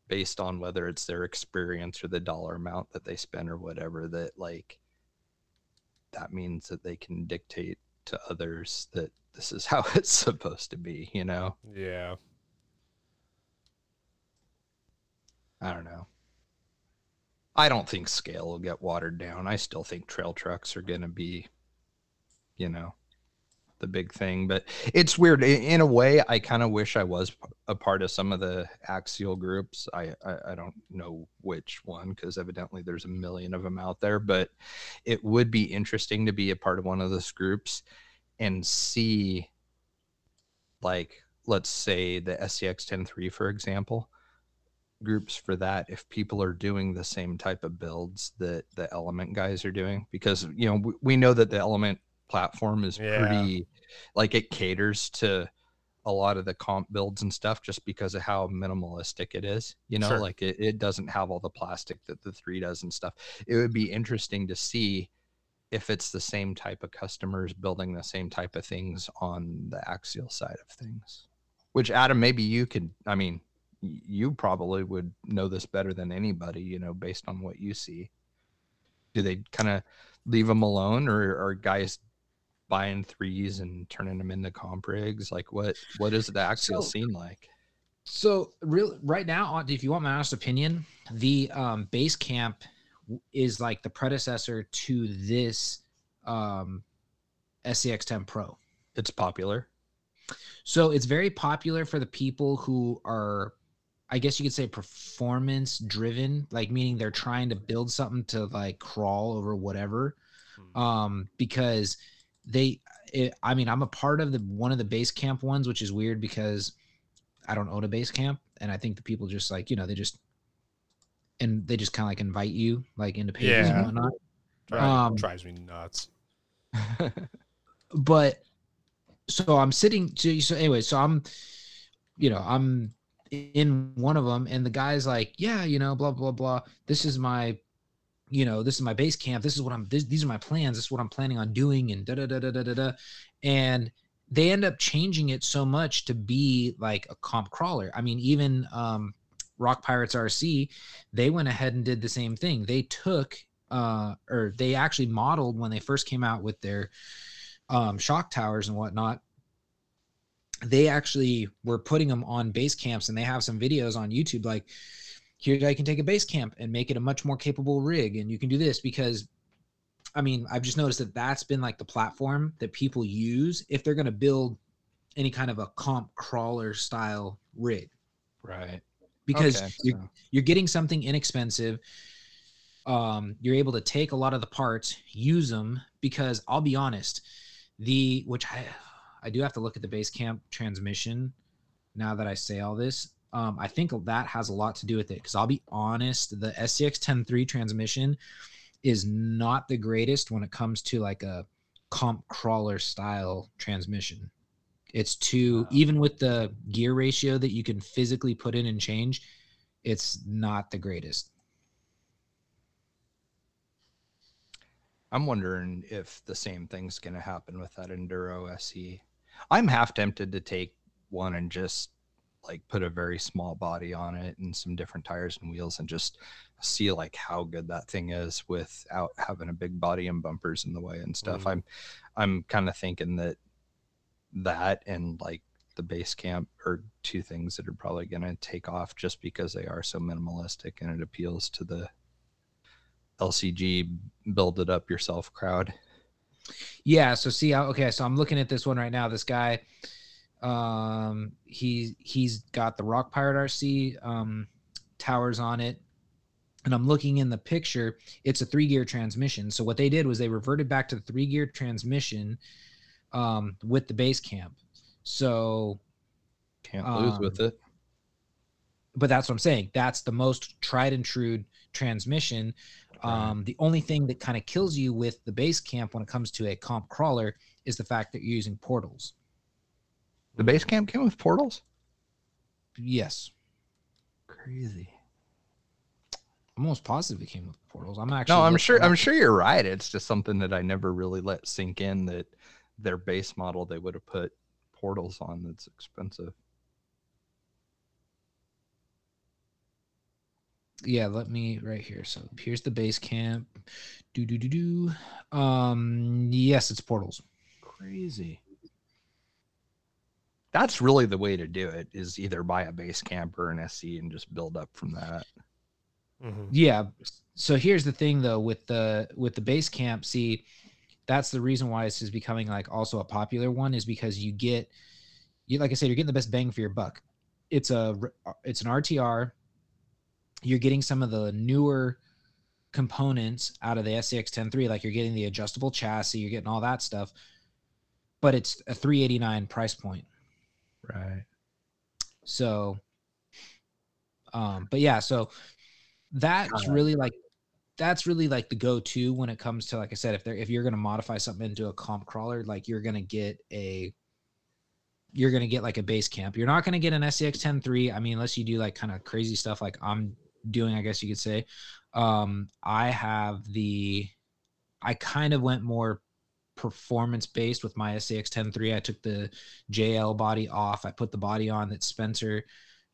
based on whether it's their experience or the dollar amount that they spend or whatever, that like, that means that they can dictate to others that this is how it's supposed to be, you know? Yeah. I don't know. I don't think scale will get watered down. I still think trail trucks are going to be, you know, the big thing, but it's weird. In a way, I kind of wish I was a part of some of the axial groups. I, I, I don't know which one, because evidently there's a million of them out there, but it would be interesting to be a part of one of those groups and see, like, let's say the S C X ten three, for example, groups for that if people are doing the same type of builds that the Element guys are doing, because, you know, we, we know that the Element platform is yeah. pretty, like, it caters to a lot of the comp builds and stuff just because of how minimalistic it is, you know, sure. like it, it doesn't have all the plastic that the three does and stuff. It would be interesting to see if it's the same type of customers building the same type of things on the axial side of things, which Adam, maybe you could, I mean, you probably would know this better than anybody, you know, based on what you see. Do they kind of leave them alone, or are guys buying threes and turning them into comp rigs? Like, what what is the axial so, scene like? So real right now, if you want my honest opinion, the um, base camp is like the predecessor to this um, S C X ten Pro. It's popular. So it's very popular for the people who are, I guess you could say, performance driven, like meaning they're trying to build something to like crawl over whatever. Mm-hmm. Um, because they, it, I mean, I'm a part of the, one of the base camp ones, which is weird because I don't own a base camp. And I think the people just like, you know, they just, and they just kind of like invite you like into pages yeah. and whatnot. Drives, um, drives me nuts. But so I'm sitting to, so anyway, so I'm, you know, I'm in one of them and the guy's like, yeah, you know, blah, blah, blah. This is my, you know, this is my base camp. This is what I'm, this, these are my plans. This is what I'm planning on doing. And da, da, da, da, da, da, da. And they end up changing it so much to be like a comp crawler. I mean, even um, Rock Pirates R C, they went ahead and did the same thing. They took, uh, or they actually modeled when they first came out with their um, shock towers and whatnot. They actually were putting them on base camps, and they have some videos on YouTube, like, here I can take a base camp and make it a much more capable rig. And you can do this because, I mean, I've just noticed that that's been like the platform that people use if they're going to build any kind of a comp crawler style rig. Right. Because okay, you're, so. you're getting something inexpensive. Um, you're able to take a lot of the parts, use them, because I'll be honest, the, which I, I do have to look at the base camp transmission now that I say all this. Um, I think that has a lot to do with it, because I'll be honest, the S C X ten three transmission is not the greatest when it comes to like a comp crawler style transmission. It's too, wow. even with the gear ratio that you can physically put in and change, it's not the greatest. I'm wondering if the same thing's going to happen with that Enduro S E. I'm half tempted to take one and just like put a very small body on it and some different tires and wheels and just see like how good that thing is without having a big body and bumpers in the way and stuff. Mm. I'm, I'm kind of thinking that that and like the base camp are two things that are probably going to take off just because they are so minimalistic and it appeals to the L C G build it up yourself crowd. Yeah. So see how, okay. So I'm looking at this one right now, this guy, um he he's got the Rock Pirate R C um towers on it, and I'm looking in the picture, it's a three gear transmission. So what they did was they reverted back to the three gear transmission um with the base camp, so can't um, lose with it. But that's what I'm saying, that's the most tried and true transmission. Um the only thing that kind of kills you with the base camp when it comes to a comp crawler is the fact that you're using portals. The base camp came with portals? Yes. Crazy. I'm almost positive it came with portals. I'm actually No, I'm sure I'm sure you're right. It's just something that I never really let sink in that their base model they would have put portals on. That's expensive. Yeah, let me right here. So here's the base camp. Do do do do. Um yes, it's portals. Crazy. That's really the way to do it, is either buy a base camp or an S E and just build up from that. Mm-hmm. Yeah. So here's the thing though, with the, with the base camp, see, that's the reason why this is becoming like also a popular one, is because you get, you, like I said, you're getting the best bang for your buck. It's a, it's an R T R. You're getting some of the newer components out of the S C X ten three, like you're getting the adjustable chassis, you're getting all that stuff, but it's a three eighty-nine price point. Right. So Um, but yeah, so that's really like, that's really like the go-to when it comes to, like I said, if they're, if you're going to modify something into a comp crawler, like you're going to get a, you're going to get like a base camp. You're not going to get an S C X ten three. I mean, unless you do like kind of crazy stuff like I'm doing, I guess you could say. Um, I have the, I kind of went more performance based with my S C X ten three. I took the J L body off. I put the body on that Spencer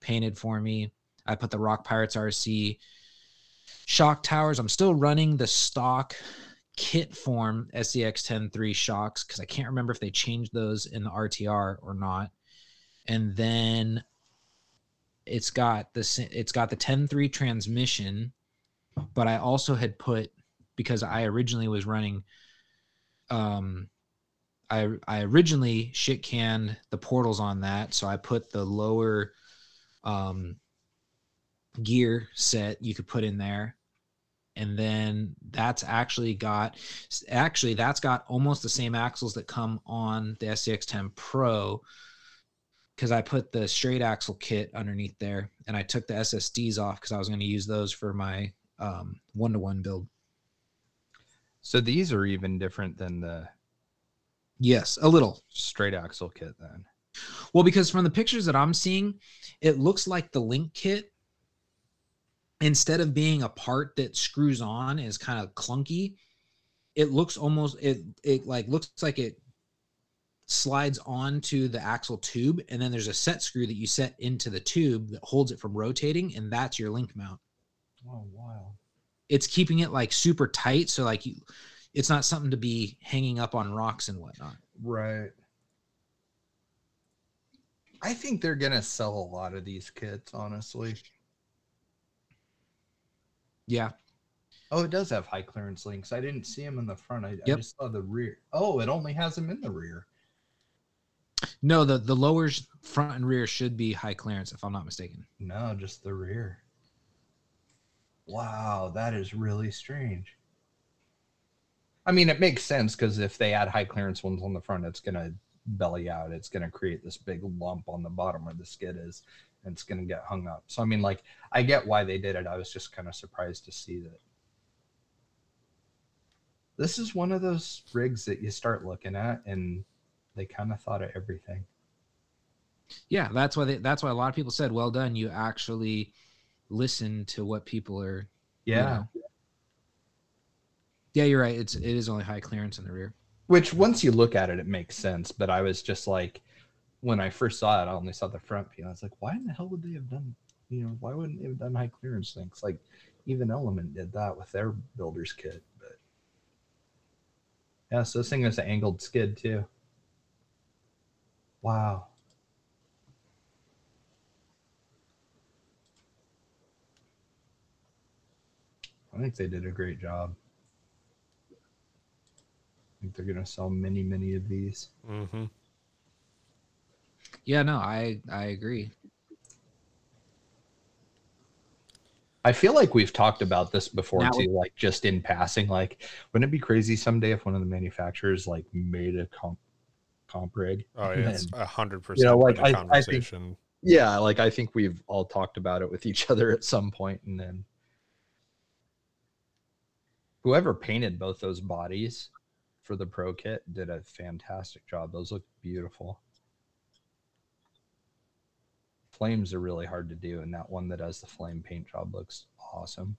painted for me. I put the Rock Pirates R C shock towers. I'm still running the stock kit form S C X ten three shocks because I can't remember if they changed those in the R T R or not. And then it's got this, it's got the ten three transmission, but I also had put, because I originally was running, um, I I originally shit canned the portals on that, so I put the lower um gear set you could put in there. And then that's actually got, actually that's got almost the same axles that come on the S C X ten Pro, because I put the straight axle kit underneath there, and I took the S S Ds off because I was going to use those for my um, one-to-one build. So these are even different than the... Yes, a little. Straight axle kit then. Well, because from the pictures that I'm seeing, it looks like the link kit, instead of being a part that screws on is kind of clunky, it looks almost, it it like looks like it slides onto the axle tube, and then there's a set screw that you set into the tube that holds it from rotating, and that's your link mount. Oh, wow. It's keeping it like super tight, so like you, it's not something to be hanging up on rocks and whatnot. Right. I think they're going to sell a lot of these kits, honestly. Yeah. Oh, it does have high clearance links. I didn't see them in the front. I, yep. I just saw the rear. Oh, it only has them in the rear. No, the, the lowers, front and rear, should be high clearance, if I'm not mistaken. No, just the rear. Wow, that is really strange. I mean, it makes sense, because if they add high clearance ones on the front, it's going to belly out. It's going to create this big lump on the bottom where the skid is, and it's going to get hung up. So, I mean, like, I get why they did it. I was just kind of surprised to see that. This is one of those rigs that you start looking at, and they kind of thought of everything. Yeah, that's why they, that's why a lot of people said, well done, you actually listen to what people are... Yeah. You know. Yeah, you're right. It's, it is only high clearance in the rear. Which, once you look at it, it makes sense. But I was just like... When I first saw it, I only saw the front view. I was like, why in the hell would they have done, you know, why wouldn't they have done high clearance things? Like, even Element did that with their builder's kit. But yeah, so this thing is an angled skid, too. Wow. I think they did a great job. I think they're going to sell many, many of these. Mm-hmm. Yeah, no, I, I agree. I feel like we've talked about this before, now, too, like just in passing. Like, wouldn't it be crazy someday if one of the manufacturers like made a comp, comp rig? Oh, yeah, it's one hundred percent you know, like, I, conversation. I think, yeah, like I think we've all talked about it with each other at some point, and then whoever painted both those bodies for the Pro Kit did a fantastic job. Those look beautiful. Flames are really hard to do, and that one that does the flame paint job looks awesome.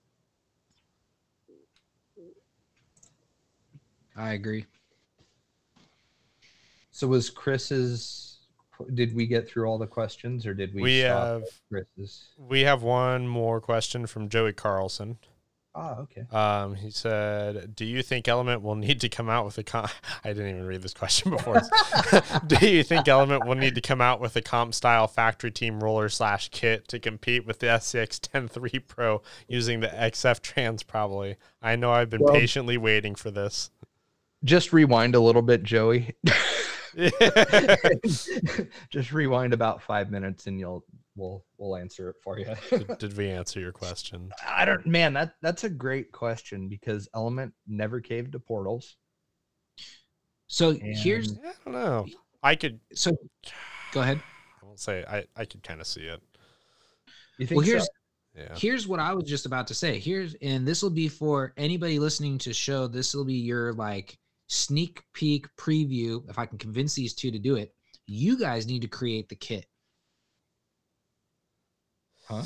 I agree. So was Chris's, did we get through all the questions, or did we, we stop have Chris's? We have one more question from Joey Carlson. Ah, okay. Um, he said, do you think Element will need to come out with a comp? I didn't even read this question before. Do you think Element will need to come out with a comp style factory team roller slash kit to compete with the S C X ten three Pro using the X F trans? Probably. I know I've been well, patiently waiting for this. Just rewind a little bit, Joey. Just rewind about five minutes and you'll we'll we'll answer it for you. did, did we answer your question? I don't man, that that's a great question, because Element never caved to portals. So and here's I don't know. I could so go ahead. I won't say I, I could kind of see it. You think well, here's so? Yeah. Here's what I was just about to say. Here's, and this will be for anybody listening to show. This will be your like sneak peek preview. If I can convince these two to do it, you guys need to create the kit. Huh?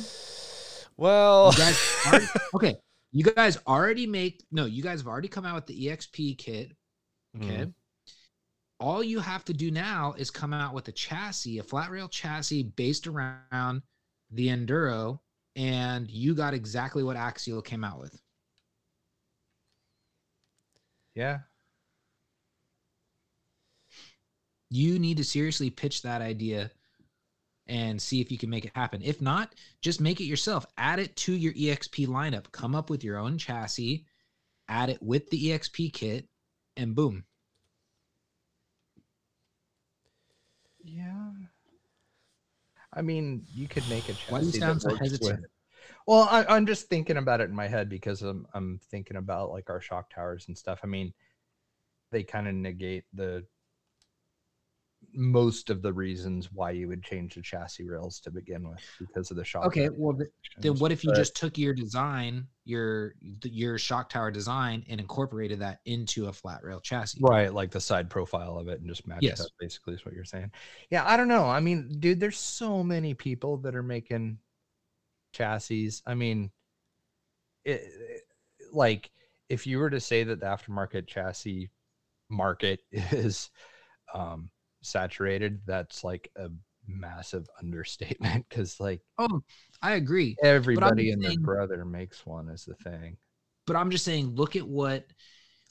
Well, you guys already, okay. You guys already make, no, you guys have already come out with the E X P kit. Okay. Mm. All you have to do now is come out with a chassis, a flat rail chassis based around the Enduro, and you got exactly what Axial came out with. Yeah. You need to seriously pitch that idea and see if you can make it happen. If not, just make it yourself. Add it to your E X P lineup. Come up with your own chassis, add it with the E X P kit, and boom. Yeah. I mean, you could make a chassis. Why do you sound so hesitant? With... Well, I, I'm just thinking about it in my head because I'm I'm thinking about like our shock towers and stuff. I mean, they kind of negate the most of the reasons why you would change the chassis rails to begin with because of the shock. Okay, well, the, then what if you but... just took your design, your your shock tower design, and incorporated that into a flat rail chassis? Right, like the side profile of it and just match yes. it up, basically is what you're saying. Yeah, I don't know. I mean, dude, there's so many people that are making chassis. I mean, it, it, like, if you were to say that the aftermarket chassis market is... um saturated, that's like a massive understatement because like oh I agree everybody and their brother makes one is the thing. But I'm just saying, look at what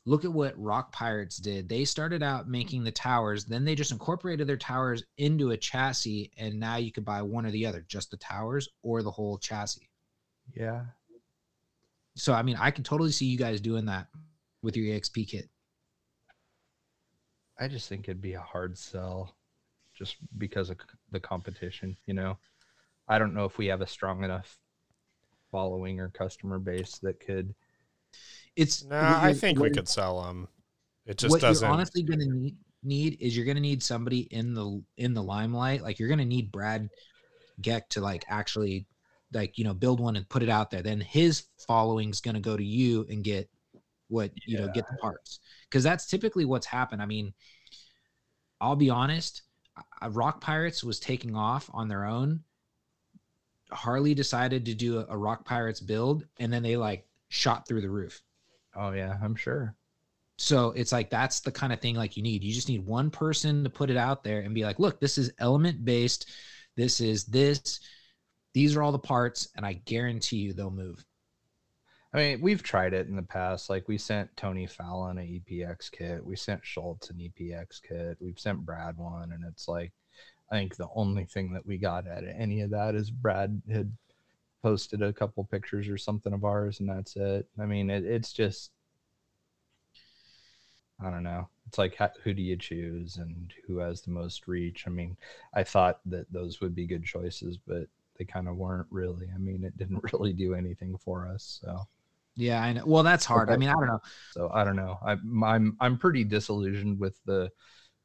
look at what Rock Pirates did. They started out making the towers, then they just incorporated their towers into a chassis, and now you could buy one or the other, just the towers or the whole chassis. Yeah. So I mean, I can totally see you guys doing that with your E X P kit. I just think it'd be a hard sell just because of the competition, you know. I don't know if we have a strong enough following or customer base that could. It's nah, I think we could sell them. It just what doesn't. What you're honestly going to need, need is you're going to need somebody in the in the limelight. Like you're going to need Brad Geck to like actually like, you know, build one and put it out there. Then his following's going to go to you and get what you yeah. know get the parts, because that's typically what's happened. I mean, I'll be honest, Rock Pirates was taking off on their own. Harley decided to do a, a Rock Pirates build, and then they like shot through the roof. Oh yeah, I'm sure. So it's like that's the kind of thing like you need. You just need one person to put it out there and be like, look, this is element based, this is this, these are all the parts, and I guarantee you they'll move. I mean, we've tried it in the past. Like, we sent Tony Fallon an E P X kit. We sent Schultz an E P X kit. We've sent Brad one. And it's like, I think the only thing that we got at any of that is Brad had posted a couple pictures or something of ours, and that's it. I mean, it, it's just, I don't know. It's like, who do you choose and who has the most reach? I mean, I thought that those would be good choices, but they kind of weren't really. I mean, it didn't really do anything for us, so. Yeah, I know. Well, that's hard. I mean, I don't know. So I don't know. I'm I'm I'm pretty disillusioned with the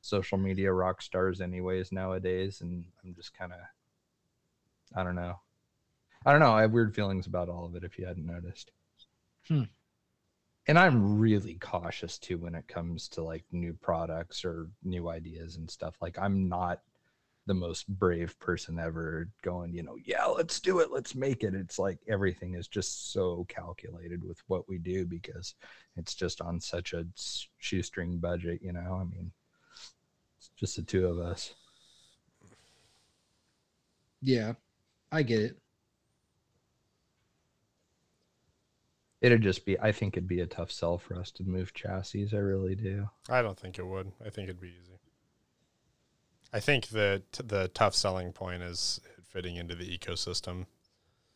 social media rock stars, anyways, nowadays, and I'm just kind of, I don't know. I don't know. I have weird feelings about all of it. If you hadn't noticed. Hmm. And I'm really cautious too when it comes to like new products or new ideas and stuff. Like I'm not the most brave person ever going, you know, yeah, let's do it. Let's make it. It's like everything is just so calculated with what we do because it's just on such a shoestring budget, you know? I mean, it's just the two of us. Yeah, I get it. It'd just be, I think it'd be a tough sell for us to move chassis. I really do. I don't think it would. I think it'd be easy. I think the the tough selling point is fitting into the ecosystem.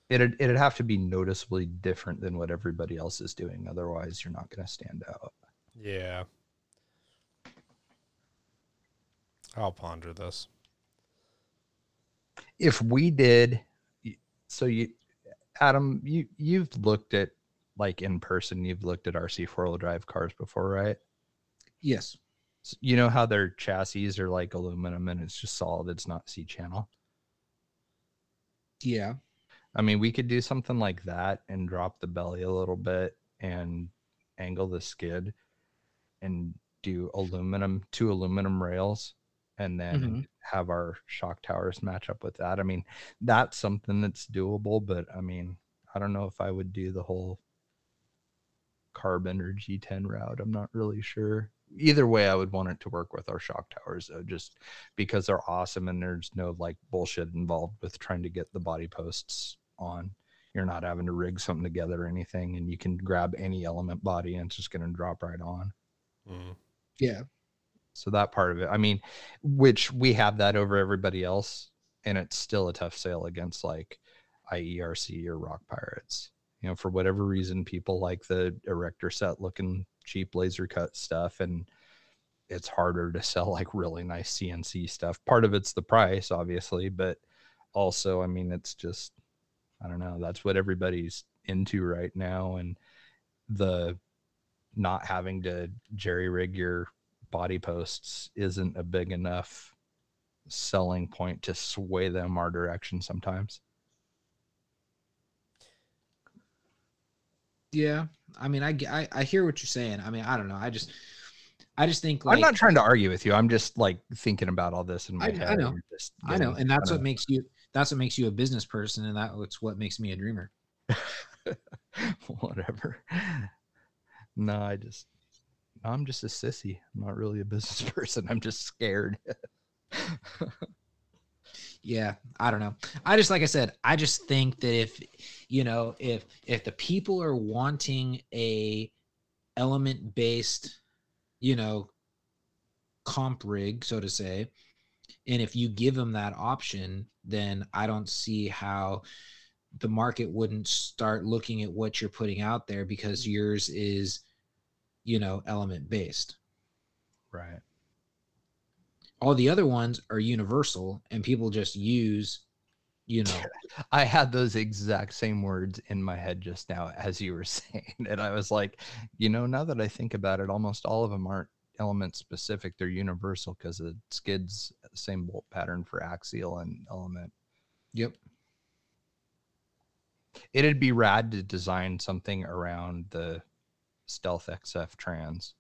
It'd, it'd have to be noticeably different than what everybody else is doing. Otherwise, you're not going to stand out. Yeah. I'll ponder this. If we did, so you, Adam, you, you've looked at, like in person, you've looked at R C four-wheel drive cars before, right? Yes. You know how their chassis are like aluminum and it's just solid. It's not C channel. Yeah. I mean, we could do something like that and drop the belly a little bit and angle the skid and do aluminum, two aluminum rails, and then mm-hmm. have our shock towers match up with that. I mean, that's something that's doable, but I mean, I don't know if I would do the whole carbon or G ten route. I'm not really sure. Either way, I would want it to work with our shock towers, though, just because they're awesome and there's no like bullshit involved with trying to get the body posts on. You're not having to rig something together or anything, and you can grab any element body and it's just going to drop right on. Mm. Yeah. So that part of it, I mean, which we have that over everybody else, and it's still a tough sale against like I E R C or Rock Pirates. You know, for whatever reason, people like the erector set looking cheap laser cut stuff, and it's harder to sell like really nice C N C stuff. Part of it's the price, obviously, but also, I mean, it's just, I don't know, that's what everybody's into right now. And the not having to jerry rig your body posts isn't a big enough selling point to sway them our direction sometimes. Yeah, I mean, I, I, I hear what you're saying. I mean, I don't know. I just I just think like... I'm not trying to argue with you. I'm just like thinking about all this in my I, head. I know. Just I know. And that's what of... makes you that's what makes you a business person, and that's what makes me a dreamer. Whatever. No, I just I'm just a sissy. I'm not really a business person. I'm just scared. Yeah, I don't know. I just, like I said, I just think that if, you know, if if the people are wanting a element based, you know, comp rig, so to say, and if you give them that option, then I don't see how the market wouldn't start looking at what you're putting out there, because yours is, you know, element based. Right. All the other ones are universal, and people just use, you know. I had those exact same words in my head just now as you were saying, and I was like, you know, now that I think about it, almost all of them aren't element specific. They're universal because the skid's same bolt pattern for axial and element. Yep. It'd be rad to design something around the Stealth X F trans,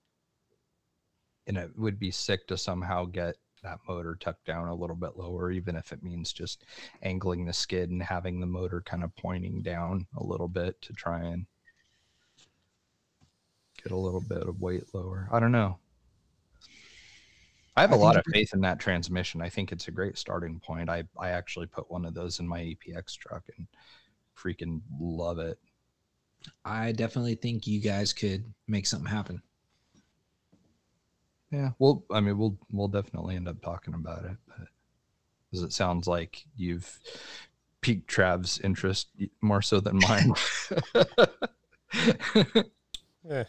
and it would be sick to somehow get that motor tucked down a little bit lower, even if it means just angling the skid and having the motor kind of pointing down a little bit to try and get a little bit of weight lower. I don't know. I have a I lot of faith in that transmission. I think it's a great starting point. I, I actually put one of those in my E P X truck and freaking love it. I definitely think you guys could make something happen. Yeah, well, I mean, we'll we'll definitely end up talking about it, but because it sounds like you've piqued Trav's interest more so than mine. Yeah.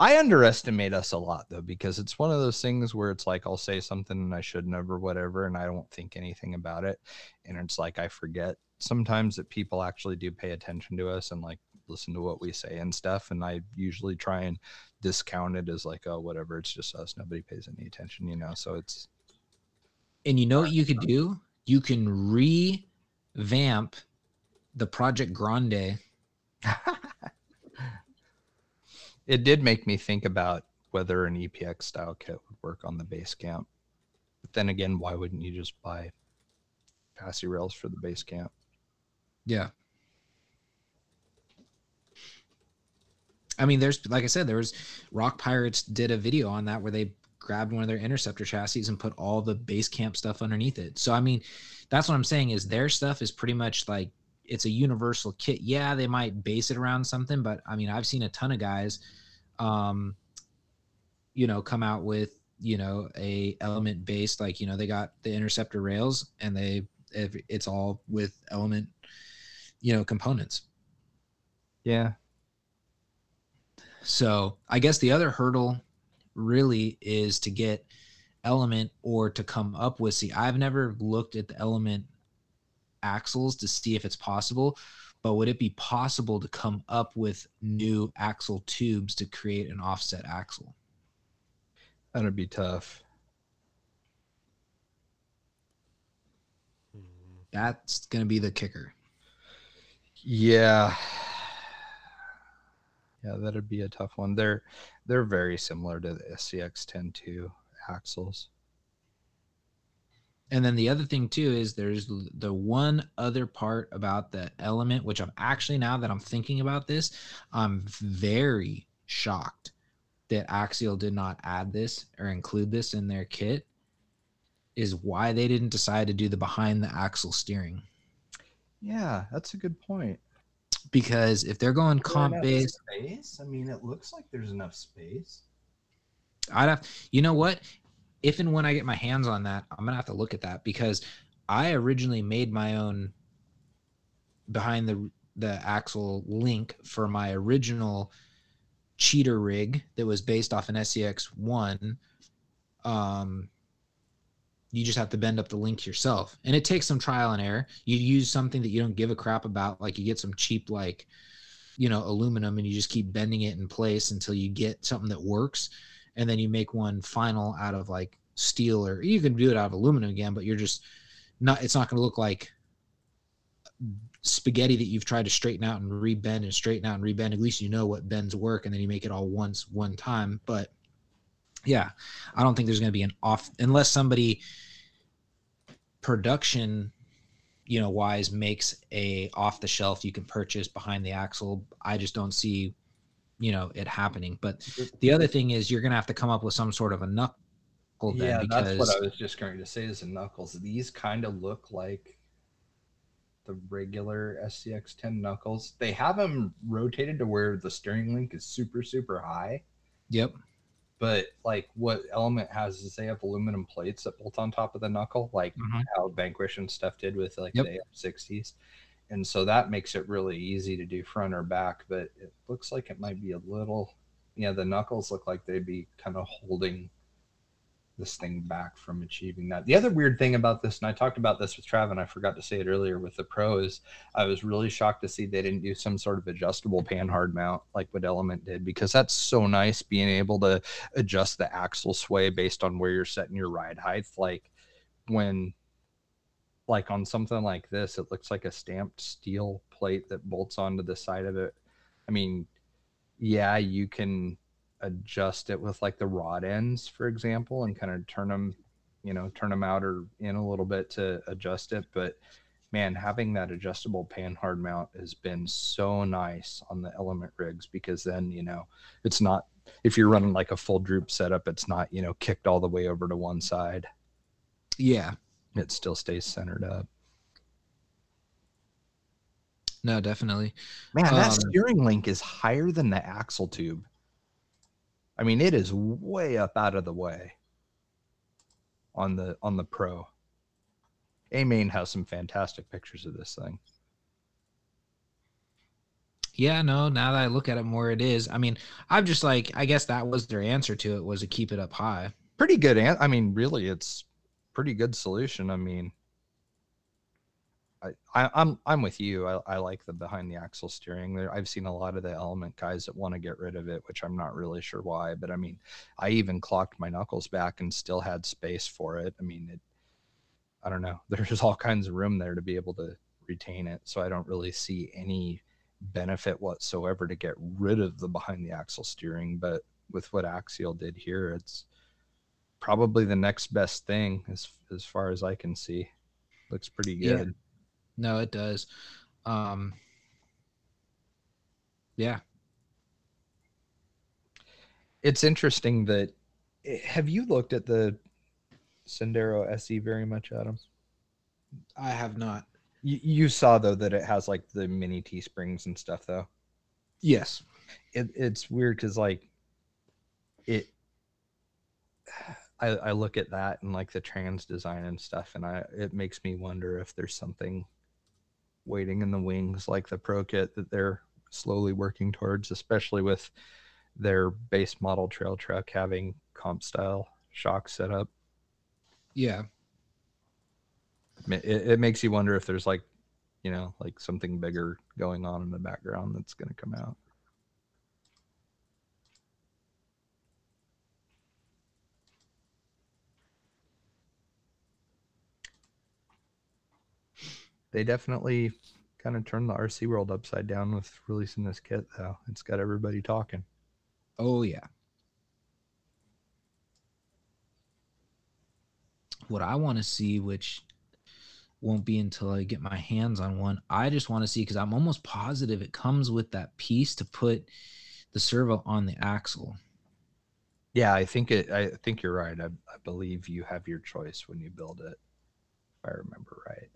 I underestimate us a lot, though, because it's one of those things where it's like I'll say something and I shouldn't have or whatever, and I don't think anything about it, and it's like I forget sometimes that people actually do pay attention to us and like listen to what we say and stuff, and I usually try and discount it as like, oh, whatever, it's just us, nobody pays any attention, you know. So it's, and you know what you could do? You can revamp the Project Grande. It did make me think about whether an E P X style kit would work on the base camp, but then again, why wouldn't you just buy Passy rails for the base camp? Yeah, I mean, there's, like I said, there was Rock Pirates did a video on that where they grabbed one of their Interceptor chassis and put all the base camp stuff underneath it. So, I mean, that's what I'm saying is their stuff is pretty much like, it's a universal kit. Yeah, they might base it around something, but I mean, I've seen a ton of guys, um, you know, come out with, you know, a element based, like, you know, they got the Interceptor rails and they, it's all with element, you know, components. Yeah. So I guess the other hurdle really is to get element or to come up with, see, I've never looked at the element axles to see if it's possible, but would it be possible to come up with new axle tubes to create an offset axle? That would be tough. That's going to be the kicker. Yeah. Yeah, that'd be a tough one. They're they're very similar to the S C X ten two axles. And then the other thing too is there's the one other part about the Element, which I'm actually, now that I'm thinking about this, I'm very shocked that Axial did not add this or include this in their kit, is why they didn't decide to do the behind the axle steering. Yeah, that's a good point. Because if they're going comp based, I mean, it looks like there's enough space. I'd have, you know what? If and when I get my hands on that, I'm going to have to look at that, because I originally made my own behind the the axle link for my original cheater rig that was based off an S C X one. Um, you just have to bend up the link yourself. And it takes some trial and error. You use something that you don't give a crap about. Like, you get some cheap, like, you know, aluminum, and you just keep bending it in place until you get something that works. And then you make one final out of like steel, or you can do it out of aluminum again, but you're just not, it's not going to look like spaghetti that you've tried to straighten out and rebend and straighten out and rebend. At least you know what bends work, and then you make it all once, one time. But yeah, I don't think there's going to be an off, unless somebody production, you know, wise makes a off the shelf, you can purchase behind the axle. I just don't see, you know, it happening. But the other thing is you're going to have to come up with some sort of a knuckle. Then, yeah, because that's what I was just going to say, is the knuckles. These kind of look like the regular S C X ten knuckles. They have them rotated to where the steering link is super, super high. Yep. But like what Element has is they have aluminum plates that bolt on top of the knuckle, like mm-hmm. how Vanquish and stuff did with like yep. the A F sixties. And so that makes it really easy to do front or back, but it looks like it might be a little, yeah, the knuckles look like they'd be kind of holding this thing back from achieving that. The other weird thing about this, and I talked about this with Trav, and I forgot to say it earlier with the pros, I was really shocked to see they didn't do some sort of adjustable panhard mount like what Element did, because that's so nice being able to adjust the axle sway based on where you're setting your ride height. Like when... like on something like this, it looks like a stamped steel plate that bolts onto the side of it. I mean, yeah, you can adjust it with like the rod ends, for example, and kind of turn them, you know, turn them out or in a little bit to adjust it. But man, having that adjustable panhard mount has been so nice on the Element rigs, because then, you know, it's not, if you're running like a full droop setup, it's not, you know, kicked all the way over to one side. Yeah. It still stays centered up. No, definitely. Man, that um, steering link is higher than the axle tube. I mean, it is way up out of the way on the on the Pro. A-Main has some fantastic pictures of this thing. Yeah, no, now that I look at it more, it is. I mean, I'm just like, I guess that was their answer to it, was to keep it up high. Pretty good. An- I mean, really, it's... pretty good solution. I mean, I, I I'm I'm with you. I, I like the behind the axle steering there. I've seen a lot of the Element guys that want to get rid of it, which I'm not really sure why, but I mean, I even clocked my knuckles back and still had space for it. I mean, it, I don't know. There's all kinds of room there to be able to retain it. So I don't really see any benefit whatsoever to get rid of the behind the axle steering. But with what Axial did here, it's probably the next best thing as as far as I can see. Looks pretty good. Yeah. No, it does. Um, yeah. It's interesting that... have you looked at the Sendero S E very much, Adam? I have not. You, you saw, though, that it has, like, the mini Teesprings and stuff, though? Yes. It, it's weird because, like, it... I, I look at that and like the trans design and stuff, and I it makes me wonder if there's something waiting in the wings like the Pro Kit that they're slowly working towards, especially with their base model trail truck having comp style shock setup. Yeah. It, it makes you wonder if there's like, you know, like something bigger going on in the background that's going to come out. They definitely kind of turned the R C world upside down with releasing this kit, though. It's got everybody talking. Oh, yeah. What I want to see, which won't be until I get my hands on one, I just want to see, because I'm almost positive it comes with that piece to put the servo on the axle. Yeah, I think it. I think you're right. I, I believe you have your choice when you build it, if I remember right.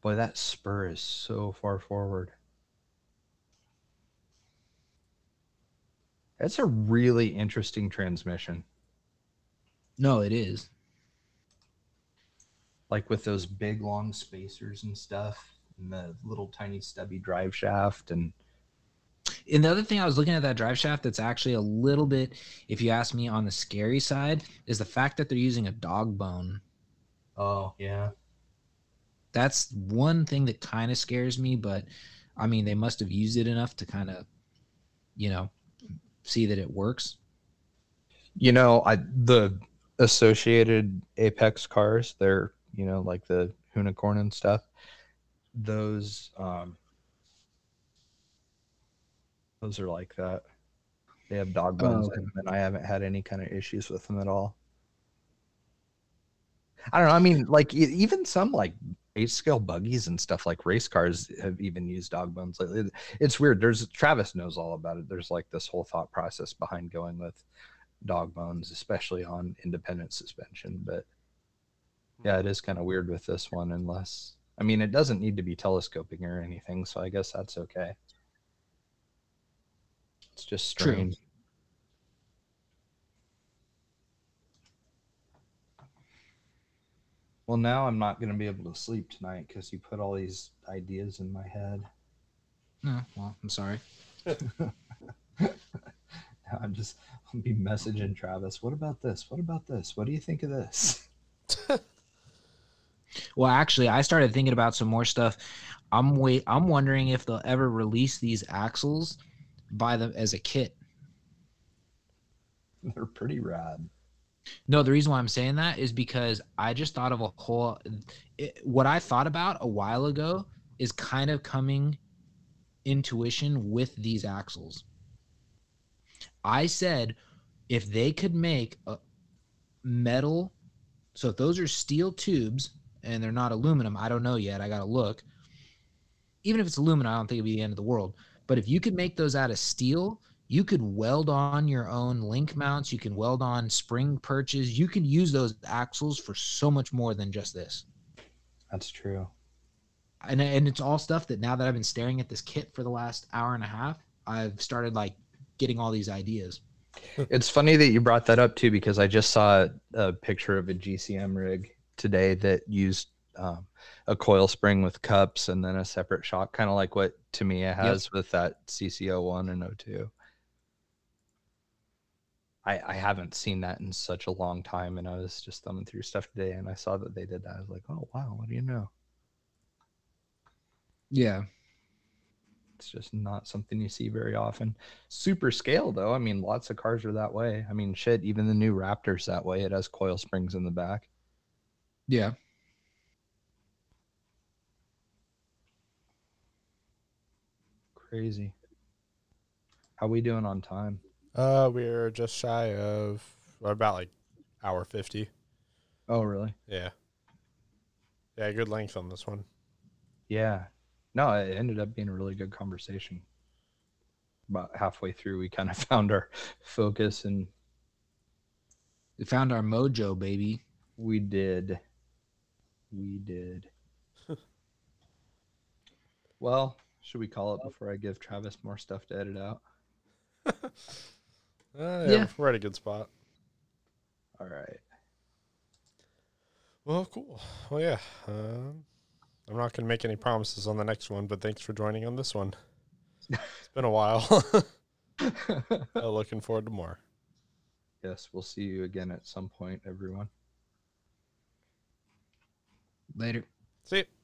Boy, that spur is so far forward. That's a really interesting transmission. No, it is. Like with those big long spacers and stuff, and the little tiny stubby drive shaft. And And the other thing I was looking at, that drive shaft, that's actually a little bit, if you ask me, on the scary side, is the fact that they're using a dog bone. Oh, yeah. That's one thing that kind of scares me, but, I mean, they must have used it enough to kind of, you know, see that it works. You know, I the associated Apex cars, they're, you know, like the Hunicorn and stuff, those... um Those are like that. They have dog bones, oh, okay. And I haven't had any kind of issues with them at all. I don't know. I mean, like even some like base scale buggies and stuff, like race cars have even used dog bones lately. It's weird. There's Travis knows all about it. There's like this whole thought process behind going with dog bones, especially on independent suspension. But yeah, it is kind of weird with this one, unless, I mean, it doesn't need to be telescoping or anything, so I guess that's okay. It's just strange. Well, now I'm not going to be able to sleep tonight because you put all these ideas in my head. No, oh, well, I'm sorry. I'm just, I'll be messaging Travis. What about this? What about this? What do you think of this? Well, actually, I started thinking about some more stuff. I'm wait. I'm wondering if they'll ever release these axles. Buy them as a kit. They're pretty rad. No, the reason why I'm saying that is because I just thought of a whole... It, what I thought about a while ago is kind of coming intuition with these axles. I said if they could make a metal... So if those are steel tubes and they're not aluminum, I don't know yet. I got to look. Even if it's aluminum, I don't think it'd be the end of the world. But if you could make those out of steel, you could weld on your own link mounts. You can weld on spring perches. You can use those axles for so much more than just this. That's true. And and it's all stuff that now that I've been staring at this kit for the last hour and a half, I've started like getting all these ideas. It's funny that you brought that up too, because I just saw a picture of a G C M rig today that used Um, a coil spring with cups and then a separate shock, kind of like what Tamiya has yep. with that C C zero one and zero two. I, I haven't seen that in such a long time, and I was just thumbing through stuff today and I saw that they did that. I was like, oh, wow, what do you know? Yeah. It's just not something you see very often. Super scale, though. I mean, lots of cars are that way. I mean, shit, even the new Raptor's that way. It has coil springs in the back. Yeah. Crazy. How we doing on time? Uh, we're just shy of about like hour fifty. Oh, really? Yeah. Yeah, good length on this one. Yeah. No, it ended up being a really good conversation. About halfway through, we kind of found our focus and we found our mojo, baby. We did. We did. Well. Should we call it before I give Travis more stuff to edit out? uh, yeah, yeah, we're at a good spot. All right. Well, cool. Well, yeah. Uh, I'm not going to make any promises on the next one, but thanks for joining on this one. It's been a while. uh, looking forward to more. Yes, we'll see you again at some point, everyone. Later. See you.